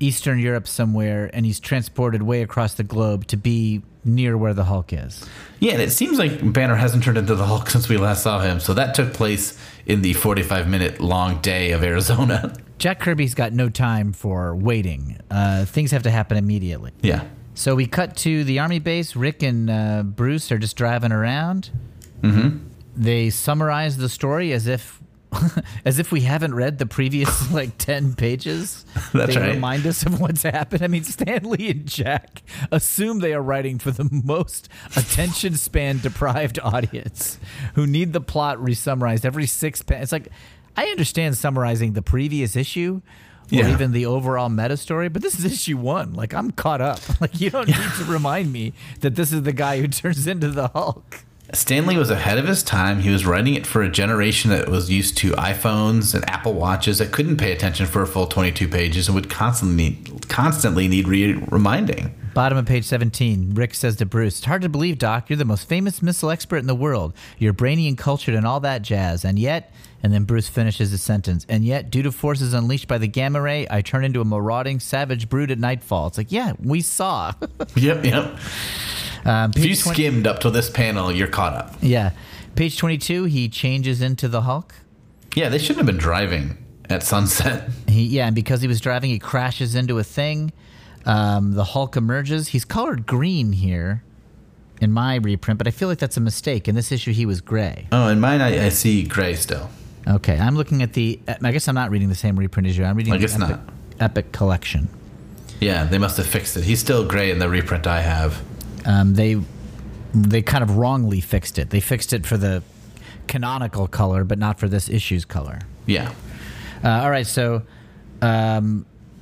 Eastern Europe somewhere, and he's transported way across the globe to be near where the Hulk is. Yeah, and it seems like Banner hasn't turned into the Hulk since we last saw him. So that took place in the 45-minute long day of Arizona. Jack Kirby's got no time for waiting. Things have to happen immediately. Yeah. So we cut to the army base. Rick and Bruce are just driving around. Mm-hmm. They summarize the story as if we haven't read the previous, 10 pages. That's right. They remind us of what's happened. I mean, Stan Lee and Jack assume they are writing for the most attention span deprived audience who need the plot resummarized every 6 pages. It's like, I understand summarizing the previous issue, or even the overall meta story, but this is issue 1. I'm caught up. You don't need to remind me that this is the guy who turns into the Hulk. Stan Lee was ahead of his time. He was writing it for a generation that was used to iPhones and Apple Watches that couldn't pay attention for a full 22 pages and would constantly need reminding. Bottom of page 17, Rick says to Bruce, "It's hard to believe, Doc, you're the most famous missile expert in the world. You're brainy and cultured and all that jazz. And yet," and then Bruce finishes his sentence, "and yet, due to forces unleashed by the gamma ray, I turn into a marauding, savage brood at nightfall." It's like, yeah, we saw. Yep. If you skimmed up to this panel, you're caught up. Yeah. Page 22, he changes into the Hulk. Yeah, they shouldn't have been driving at sunset. And because he was driving, he crashes into a thing. The Hulk emerges. He's colored green here in my reprint, but I feel like that's a mistake. In this issue, he was gray. Oh, in mine, I see gray still. Okay, I'm looking at the... I guess I'm not reading the same reprint as you. I'm reading Epic Collection. Yeah, they must have fixed it. He's still gray in the reprint I have. They kind of wrongly fixed it. They fixed it for the canonical color, but not for this issue's color. Yeah. All right, so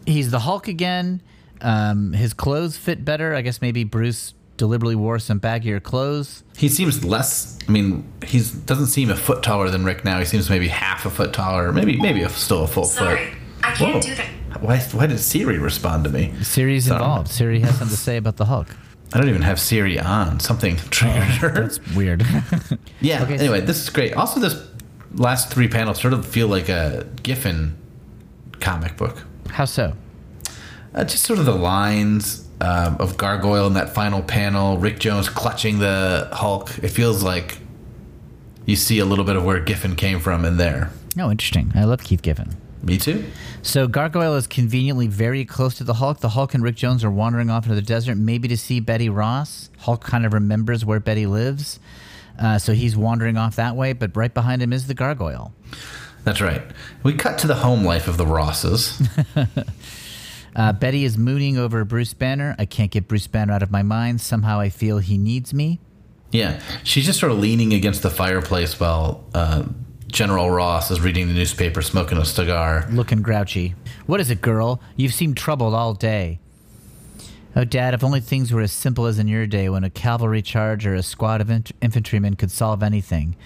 he's the Hulk again. His clothes fit better. I guess maybe Bruce deliberately wore some baggier clothes. He seems less... I mean, he doesn't seem a foot taller than Rick now. He seems maybe half a foot taller, maybe still a full foot. Sorry, I can't do that. Why did Siri respond to me? Siri's involved. Siri has something to say about the Hulk. I don't even have Siri on. Something triggered her. That's weird. Yeah. Okay, anyway, so this is great. Also, this last 3 panels sort of feel like a Giffen comic book. How so? Just sort of the lines of Gargoyle in that final panel. Rick Jones clutching the Hulk. It feels like you see a little bit of where Giffen came from in there. Oh, interesting. I love Keith Giffen. Me too. So Gargoyle is conveniently very close to the Hulk. The Hulk and Rick Jones are wandering off into the desert, maybe to see Betty Ross. Hulk kind of remembers where Betty lives, so he's wandering off that way, but right behind him is the Gargoyle. That's right. We cut to the home life of the Rosses. Betty is mooning over Bruce Banner. I can't get Bruce Banner out of my mind. Somehow I feel he needs me. Yeah, she's just sort of leaning against the fireplace while General Ross is reading the newspaper, smoking a cigar. Looking grouchy. What is it, girl? You've seemed troubled all day. Oh, Dad, if only things were as simple as in your day when a cavalry charge or a squad of infantrymen could solve anything.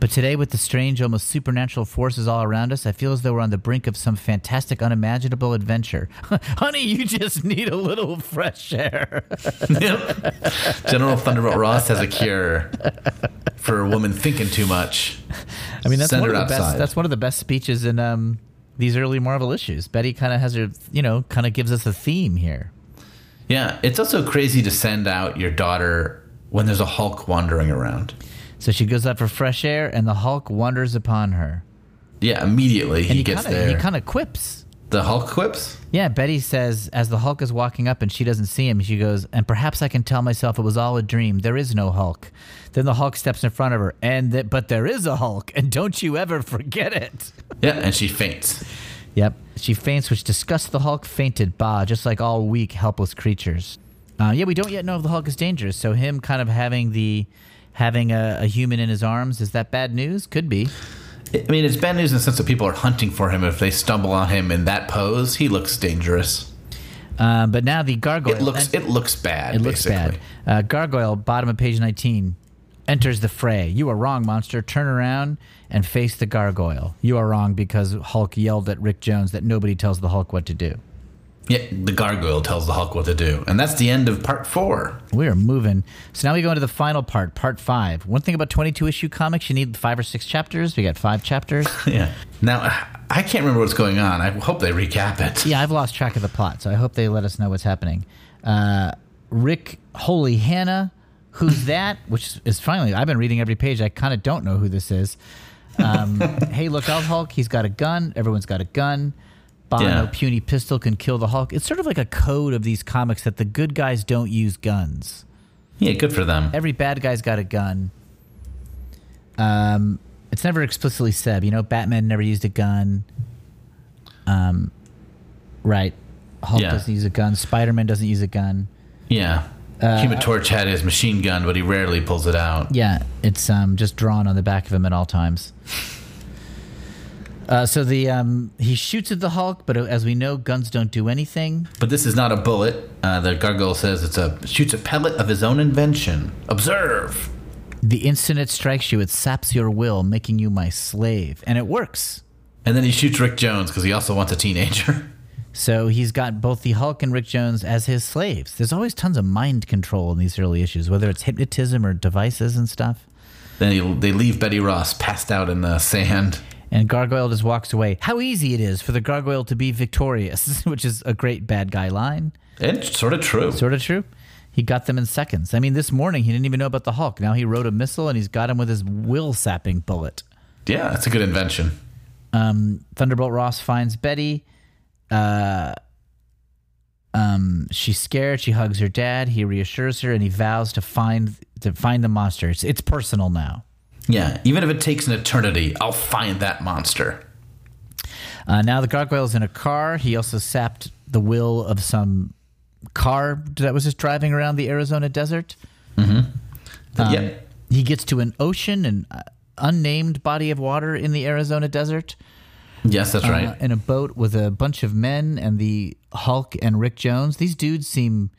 But today, with the strange, almost supernatural forces all around us, I feel as though we're on the brink of some fantastic, unimaginable adventure. Honey, you just need a little fresh air. Yep. General Thunderbolt Ross has a cure for a woman thinking too much. I mean, that's one of the best speeches in these early Marvel issues. Betty kind of has her, kind of gives us a theme here. Yeah, it's also crazy to send out your daughter when there's a Hulk wandering around. So she goes out for fresh air, and the Hulk wanders upon her. Yeah, immediately he gets there. He kind of quips. The Hulk quips? Yeah, Betty says, as the Hulk is walking up and she doesn't see him, she goes, and perhaps I can tell myself it was all a dream. There is no Hulk. Then the Hulk steps in front of her, but there is a Hulk, and don't you ever forget it. Yeah, and she faints. Yep. She faints, which disgusts the Hulk. Fainted, bah, just like all weak, helpless creatures. Yeah, we don't yet know if the Hulk is dangerous, so him kind of having a human in his arms, is that bad news? Could be. I mean, it's bad news in the sense that people are hunting for him. If they stumble on him in that pose, he looks dangerous. But now the gargoyle... It looks bad, basically. Gargoyle, bottom of page 19, enters the fray. You are wrong, monster. Turn around and face the gargoyle. You are wrong because Hulk yelled at Rick Jones that nobody tells the Hulk what to do. Yeah, the gargoyle tells the Hulk what to do. And that's the end of part 4. We are moving. So now we go into the final part, part 5. One thing about 22-issue comics, you need 5 or 6 chapters. We got 5 chapters. Yeah. Now, I can't remember what's going on. I hope they recap it. Yeah, I've lost track of the plot, so I hope they let us know what's happening. Rick, Holy Hannah... Who's that? Which is finally, I've been reading every page. I kind of don't know who this is. Hey, look out, Hulk. He's got a gun. Everyone's got a gun. Bono, puny pistol can kill the Hulk. It's sort of like a code of these comics that the good guys don't use guns. Yeah, good for them. Every bad guy's got a gun. It's never explicitly said. Batman never used a gun. Right. Hulk doesn't use a gun. Spider-Man doesn't use a gun. Yeah. Human Torch had his machine gun, but he rarely pulls it out. Yeah, it's just drawn on the back of him at all times. So he shoots at the Hulk, but as we know, guns don't do anything. But this is not a bullet. The gargoyle says shoots a pellet of his own invention. Observe. The instant it strikes you, it saps your will, making you my slave. And it works. And then he shoots Rick Jones because he also wants a teenager. So he's got both the Hulk and Rick Jones as his slaves. There's always tons of mind control in these early issues, whether it's hypnotism or devices and stuff. Then they leave Betty Ross passed out in the sand. And Gargoyle just walks away. How easy it is for the Gargoyle to be victorious, which is a great bad guy line. It's sort of true. Sort of true. He got them in seconds. I mean, this morning he didn't even know about the Hulk. Now he rode a missile and he's got him with his will-sapping bullet. Yeah, that's a good invention. Thunderbolt Ross finds Betty. She's scared. She hugs her dad. He reassures her, and he vows to find the monster. It's personal now. Yeah, even if it takes an eternity, I'll find that monster. Now the gargoyle's in a car. He also sapped the will of some car that was just driving around the Arizona desert. Mm-hmm. Yep. He gets to an ocean, an unnamed body of water in the Arizona desert. Yes, that's right. In a boat with a bunch of men and the Hulk and Rick Jones. These dudes seem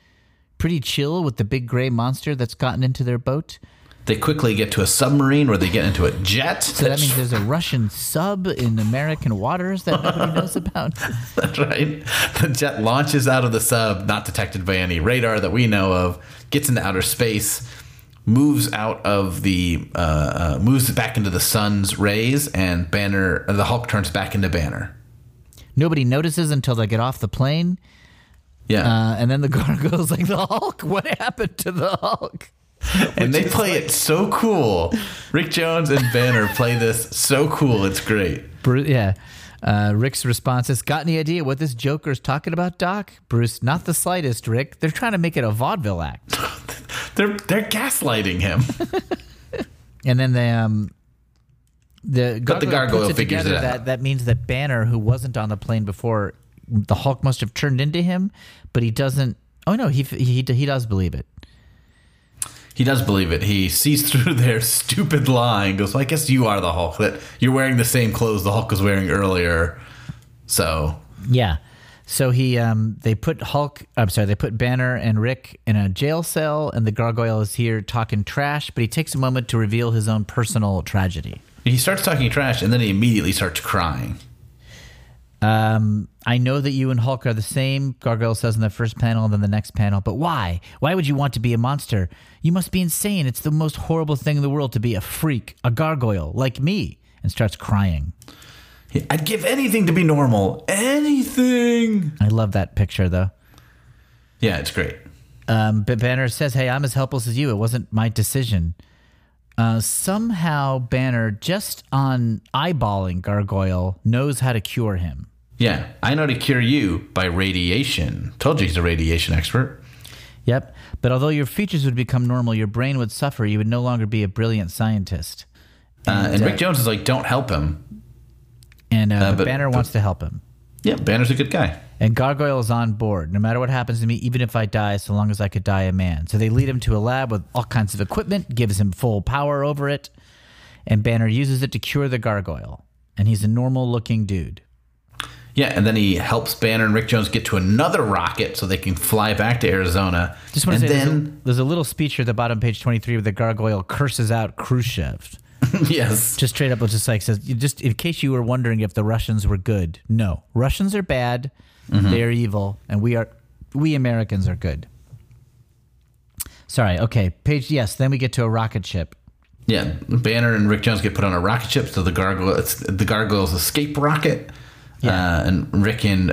pretty chill with the big gray monster that's gotten into their boat. They quickly get to a submarine where they get into a jet. So that means there's a Russian sub in American waters that nobody knows about. That's right. The jet launches out of the sub, not detected by any radar that we know of, gets into outer space, moves back into the sun's rays, and the Hulk turns back into Banner. Nobody notices until they get off the plane. Yeah, and then the gargoyle's like, the Hulk? What happened to the Hulk? And they play it so cool. Rick Jones and Banner play this so cool. It's great. Yeah. Rick's response is, got any idea what this Joker's talking about, Doc? Bruce, not the slightest, Rick. They're trying to make it a vaudeville act. They're gaslighting him. And then the gargoyle figures it out. That means that Banner, who wasn't on the plane before, the Hulk must have turned into him, but he doesn't. Oh no, he does believe it. He does believe it. He sees through their stupid lie and goes, well, I guess you are the Hulk. That you're wearing the same clothes the Hulk was wearing earlier. So yeah. So he, they put they put Banner and Rick in a jail cell, and the gargoyle is here talking trash, but he takes a moment to reveal his own personal tragedy. He starts talking trash, and then he immediately starts crying. I know that you and Hulk are the same, Gargoyle says in the first panel and then the next panel, but why? Why would you want to be a monster? You must be insane. It's the most horrible thing in the world to be a freak, a gargoyle, like me, and starts crying. I'd give anything to be normal. Anything. I love that picture, though. Yeah, it's great. But Banner says, hey, I'm as helpless as you. It wasn't my decision. Somehow Banner, just on eyeballing Gargoyle, knows how to cure him. Yeah, I know to cure you by radiation. Told you he's a radiation expert. Yep. But although your features would become normal, your brain would suffer. You would no longer be a brilliant scientist. And Rick Jones is like, don't help him. And Banner wants to help him. Yeah, Banner's a good guy. And Gargoyle is on board. No matter what happens to me, even if I die, so long as I could die a man. So they lead him to a lab with all kinds of equipment, gives him full power over it, and Banner uses it to cure the Gargoyle. And he's a normal-looking dude. Yeah, and then he helps Banner and Rick Jones get to another rocket so they can fly back to Arizona. Just want to say, there's a little speech here at the bottom, page 23, where the Gargoyle curses out Khrushchev. Yes. Just straight up, just like says, just in case you were wondering if the Russians were good. No, Russians are bad. Mm-hmm. They're evil, and we Americans are good. Sorry. Okay. Page. Yes. Then we get to a rocket ship. Yeah. Banner and Rick Jones get put on a rocket ship. So the Gargoyle's escape rocket. Yeah. And Rick and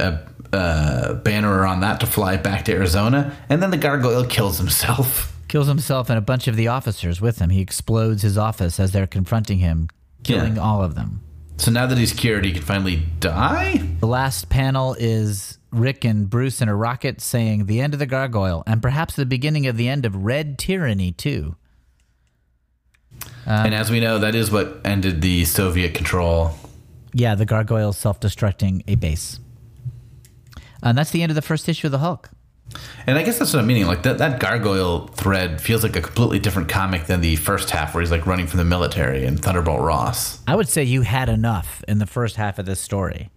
Banner are on that to fly back to Arizona, and then the Gargoyle kills himself. Kills himself and a bunch of the officers with him. He explodes his office as they're confronting him, killing all of them. So now that he's cured, he can finally die? The last panel is Rick and Bruce in a rocket saying the end of the Gargoyle and perhaps the beginning of the end of Red Tyranny, too. And as we know, that is what ended the Soviet control. Yeah, the Gargoyle self-destructing a base. And that's the end of the first issue of the Hulk. And I guess that's what I'm meaning. Like that Gargoyle thread feels like a completely different comic than the first half where he's like running from the military and Thunderbolt Ross. I would say you had enough in the first half of this story.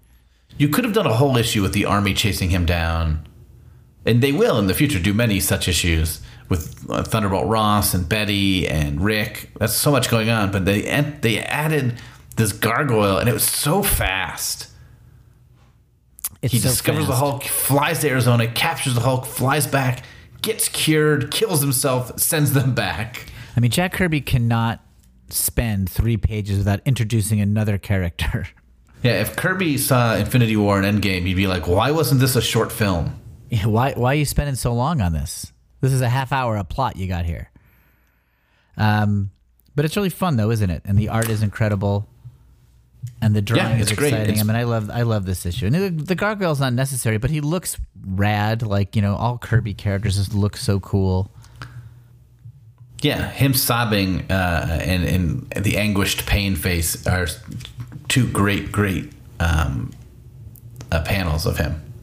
You could have done a whole issue with the army chasing him down. And they will in the future do many such issues with Thunderbolt Ross and Betty and Rick. That's so much going on. But they added this Gargoyle and it was so fast. He discovers the Hulk, flies to Arizona, captures the Hulk, flies back, gets cured, kills himself, sends them back. I mean, Jack Kirby cannot spend 3 pages without introducing another character. Yeah, if Kirby saw Infinity War and Endgame, he'd be like, why wasn't this a short film? Yeah, why are you spending so long on this? This is a half hour of plot you got here. But it's really fun, though, isn't it? And the art is incredible. And the drawing is exciting. Great. I mean, I love this issue. And the Gargoyle's not necessary, but he looks rad. Like, you know, all Kirby characters just look so cool. Yeah, him sobbing and the anguished pain face are 2 great panels of him.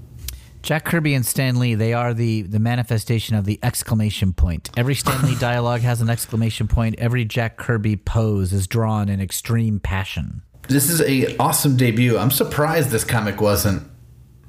Jack Kirby and Stan Lee, they are the manifestation of the exclamation point. Every Stan Lee dialogue has an exclamation point. Every Jack Kirby pose is drawn in extreme passion. This is an awesome debut. I'm surprised this comic wasn't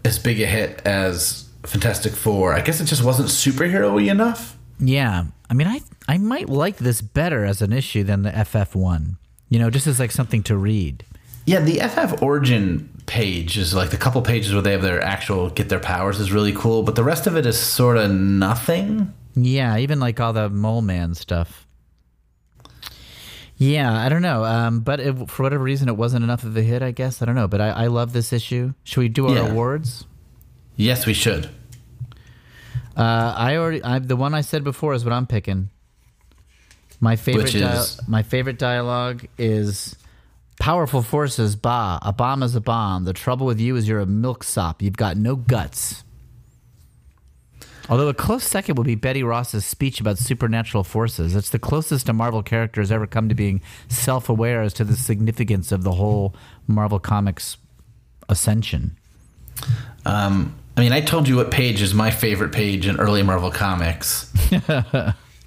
as big a hit as Fantastic Four. I guess it just wasn't superhero-y enough. Yeah. I mean, I might like this better as an issue than the FF one. You know, just as like something to read. Yeah, the FF origin page is like the couple pages where they have their actual get their powers is really cool, but the rest of it is sort of nothing. Yeah, even like all the Mole Man stuff. Yeah, I don't know. But for whatever reason, it wasn't enough of a hit, I guess. I don't know. But I love this issue. Should we do our awards? Yes, we should. The one I said before is what I'm picking. My favorite my favorite dialogue is, powerful forces, bah. A bomb is a bomb. The trouble with you is you're a milksop. You've got no guts. Although a close second would be Betty Ross's speech about supernatural forces. It's the closest a Marvel character has ever come to being self-aware as to the significance of the whole Marvel Comics ascension. I mean, I told you what page is my favorite page in early Marvel Comics.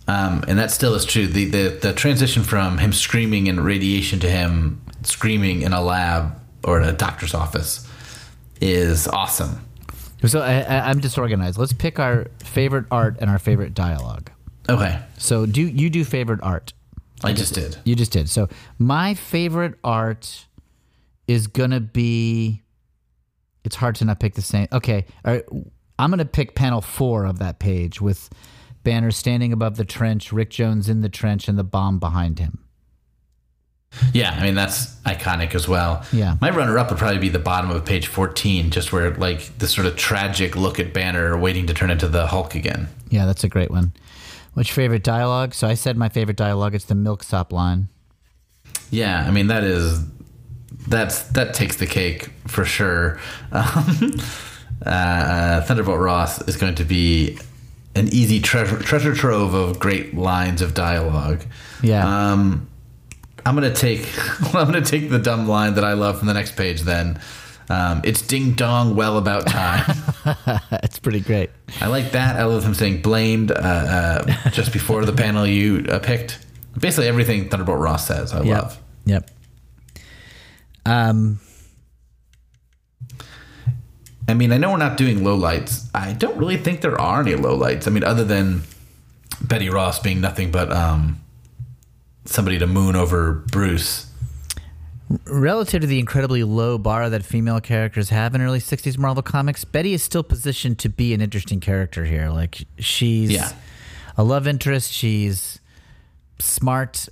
And that still is true. The transition from him screaming in radiation to him screaming in a lab or in a doctor's office is awesome. So I'm disorganized. Let's pick our favorite art and our favorite dialogue. Okay. So do you favorite art? I just did. You just did. So my favorite art is going to be... It's hard to not pick the same. Okay. All right. I'm going to pick panel 4 of that page with Banner standing above the trench, Rick Jones in the trench, and the bomb behind him. Yeah, I mean, that's iconic as well. Yeah. My runner-up would probably be the bottom of page 14, just where, like, this sort of tragic look at Banner waiting to turn into the Hulk again. Yeah, that's a great one. What's your favorite dialogue? So I said my favorite dialogue. It's the milksop line. Yeah, I mean, that takes the cake for sure. Thunderbolt Ross is going to be an easy treasure trove of great lines of dialogue. Yeah. I'm gonna take the dumb line that I love from the next page. Then it's ding dong, well about time. It's pretty great. I like that. I love him saying blamed just before the panel you picked. Basically everything Thunderbolt Ross says, I love. Yep. I mean, I know we're not doing lowlights. I don't really think there are any lowlights. I mean, other than Betty Ross being nothing but somebody to moon over Bruce. Relative to the incredibly low bar that female characters have in early 60s Marvel Comics, Betty is still positioned to be an interesting character here. Like, she's a love interest. She's smart.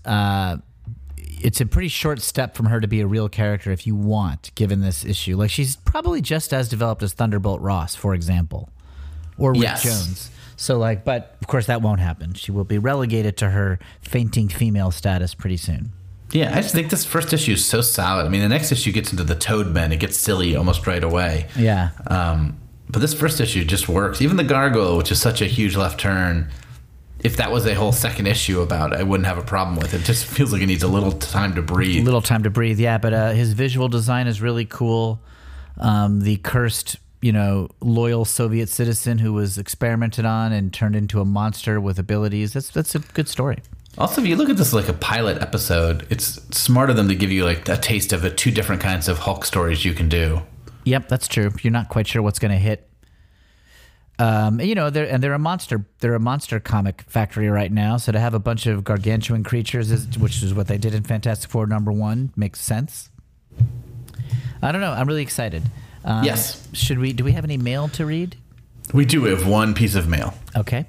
It's a pretty short step from her to be a real character if you want, given this issue. Like, she's probably just as developed as Thunderbolt Ross, for example, or Rick Jones. So, like, but of course that won't happen. She will be relegated to her fainting female status pretty soon. Yeah, I just think this first issue is so solid. I mean, the next issue gets into the Toad Men. It gets silly almost right away. Yeah. But this first issue just works. Even the Gargoyle, which is such a huge left turn, if that was a whole second issue about it, I wouldn't have a problem with it. It just feels like it needs a little time to breathe. A little time to breathe, yeah. But his visual design is really cool. The cursed... loyal Soviet citizen who was experimented on and turned into a monster with abilities. That's a good story. Also, if you look at this like a pilot episode, it's smart of them to give you like a taste of the 2 different kinds of Hulk stories you can do. Yep, that's true. You're not quite sure what's going to hit. They're a monster comic factory right now. So to have a bunch of gargantuan creatures, which is what they did in Fantastic Four #1, makes sense. I don't know. I'm really excited. Yes. Do we have any mail to read? We do have one piece of mail. Okay.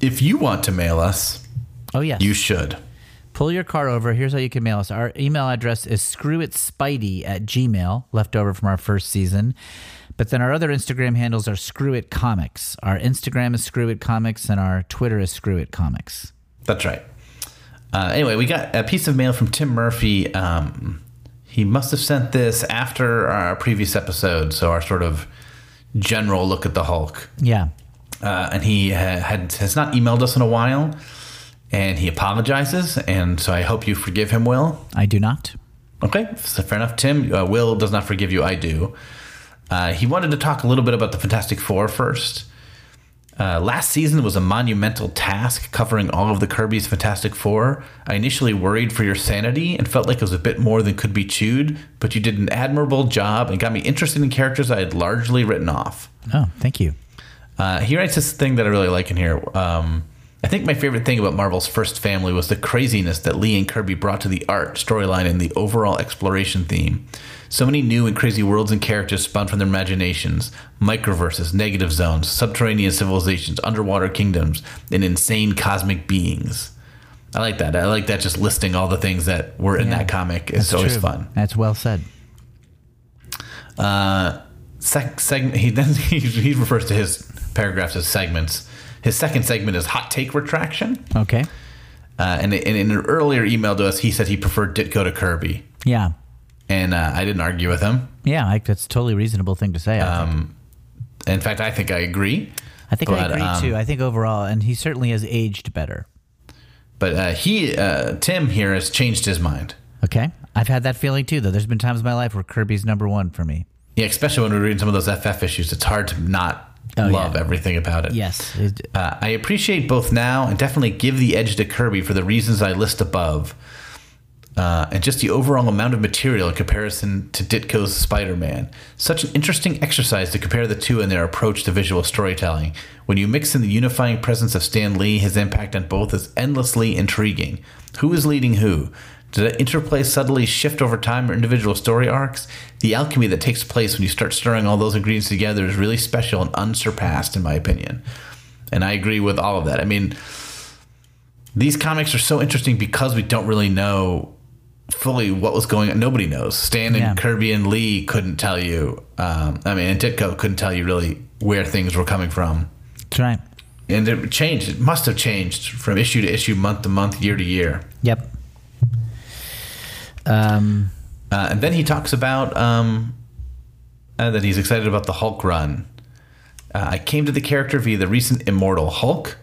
If you want to mail us, you should. Pull your car over. Here's how you can mail us. Our email address is screwitspidey@gmail, left over from our first season. But then our other Instagram handles are screwitcomics. Our Instagram is screwitcomics, and our Twitter is screwitcomics. That's right. Anyway, we got a piece of mail from Tim Murphy. He must have sent this after our previous episode, so our sort of general look at the Hulk. Yeah. And he has not emailed us in a while, and he apologizes, and so I hope you forgive him, Will. I do not. Okay, so fair enough, Tim. Will does not forgive you. I do. He wanted to talk a little bit about the Fantastic Four first. Last season was a monumental task covering all of the Kirby's Fantastic Four. I initially worried for your sanity and felt like it was a bit more than could be chewed, but you did an admirable job and got me interested in characters I had largely written off. Oh, thank you. He writes this thing that I really like in here. I think my favorite thing about Marvel's First Family was the craziness that Lee and Kirby brought to the art, storyline, and the overall exploration theme. So many new and crazy worlds and characters spawned from their imaginations. Microverses, negative zones, subterranean civilizations, underwater kingdoms, and insane cosmic beings. I like that. I like that just listing all the things that were in that comic. It's always fun. That's well said. He refers to his paragraphs as segments. His second segment is Hot Take Retraction. Okay. And in an earlier email to us, he said he preferred Ditko to Kirby. Yeah. And I didn't argue with him. Yeah, that's a totally reasonable thing to say. In fact, I think I agree. I agree, too. I think overall, and he certainly has aged better. But Tim here has changed his mind. Okay. I've had that feeling, too, though. There's been times in my life where Kirby's #1 for me. Yeah, especially when we're reading some of those FF issues, it's hard to not love everything about it. Yes. I appreciate both now and definitely give the edge to Kirby for the reasons I list above. And just the overall amount of material in comparison to Ditko's Spider-Man. Such an interesting exercise to compare the two in their approach to visual storytelling. When you mix in the unifying presence of Stan Lee, his impact on both is endlessly intriguing. Who is leading who? Did that interplay subtly shift over time or individual story arcs? The alchemy that takes place when you start stirring all those ingredients together is really special and unsurpassed, in my opinion. And I agree with all of that. I mean, these comics are so interesting because we don't really know fully what was going on. Nobody knows. Stan and Kirby and Lee couldn't tell you. And Ditko couldn't tell you really where things were coming from. That's right. And it changed. It must have changed from issue to issue, month to month, year to year. Yep. And then he talks about that he's excited about the Hulk run. I came to the character via the recent Immortal Hulk,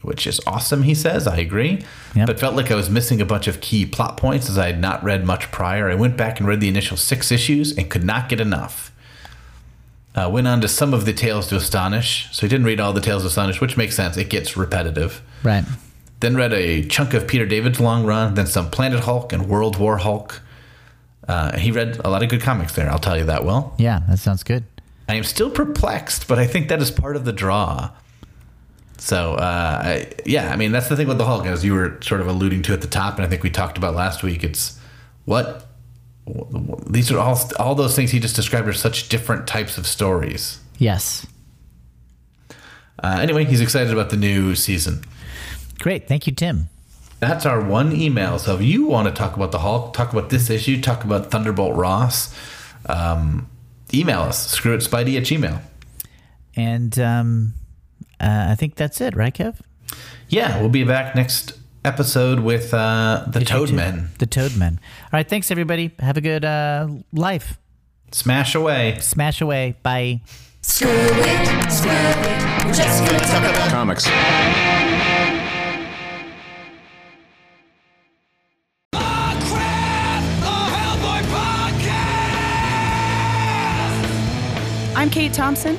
which is awesome, he says. I agree. Yep. But felt like I was missing a bunch of key plot points as I had not read much prior. I went back and read the initial 6 issues and could not get enough. Went on to some of the Tales to Astonish. So he didn't read all the Tales to Astonish, which makes sense. It gets repetitive. Right. Then read a chunk of Peter David's long run, then some Planet Hulk and World War Hulk. He read a lot of good comics there, I'll tell you that, Will. Yeah, that sounds good. I am still perplexed, but I think that is part of the draw. So, I mean, that's the thing with the Hulk, as you were sort of alluding to at the top, and I think we talked about last week. It's these are all those things he just described are such different types of stories. Yes. Anyway, he's excited about the new season. Great. Thank you, Tim. That's our one email. So if you want to talk about the Hulk, talk about this issue, talk about Thunderbolt Ross, email us, screwitspidey@gmail.com. And I think that's it, right, Kev? Yeah, we'll be back next episode with the Toadmen. The Toadmen. All right, thanks, everybody. Have a good life. Smash away. Smash away. Bye. Screw it. Screw it. We're just going to talk about comics. I'm Kate Thompson.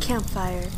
Campfire.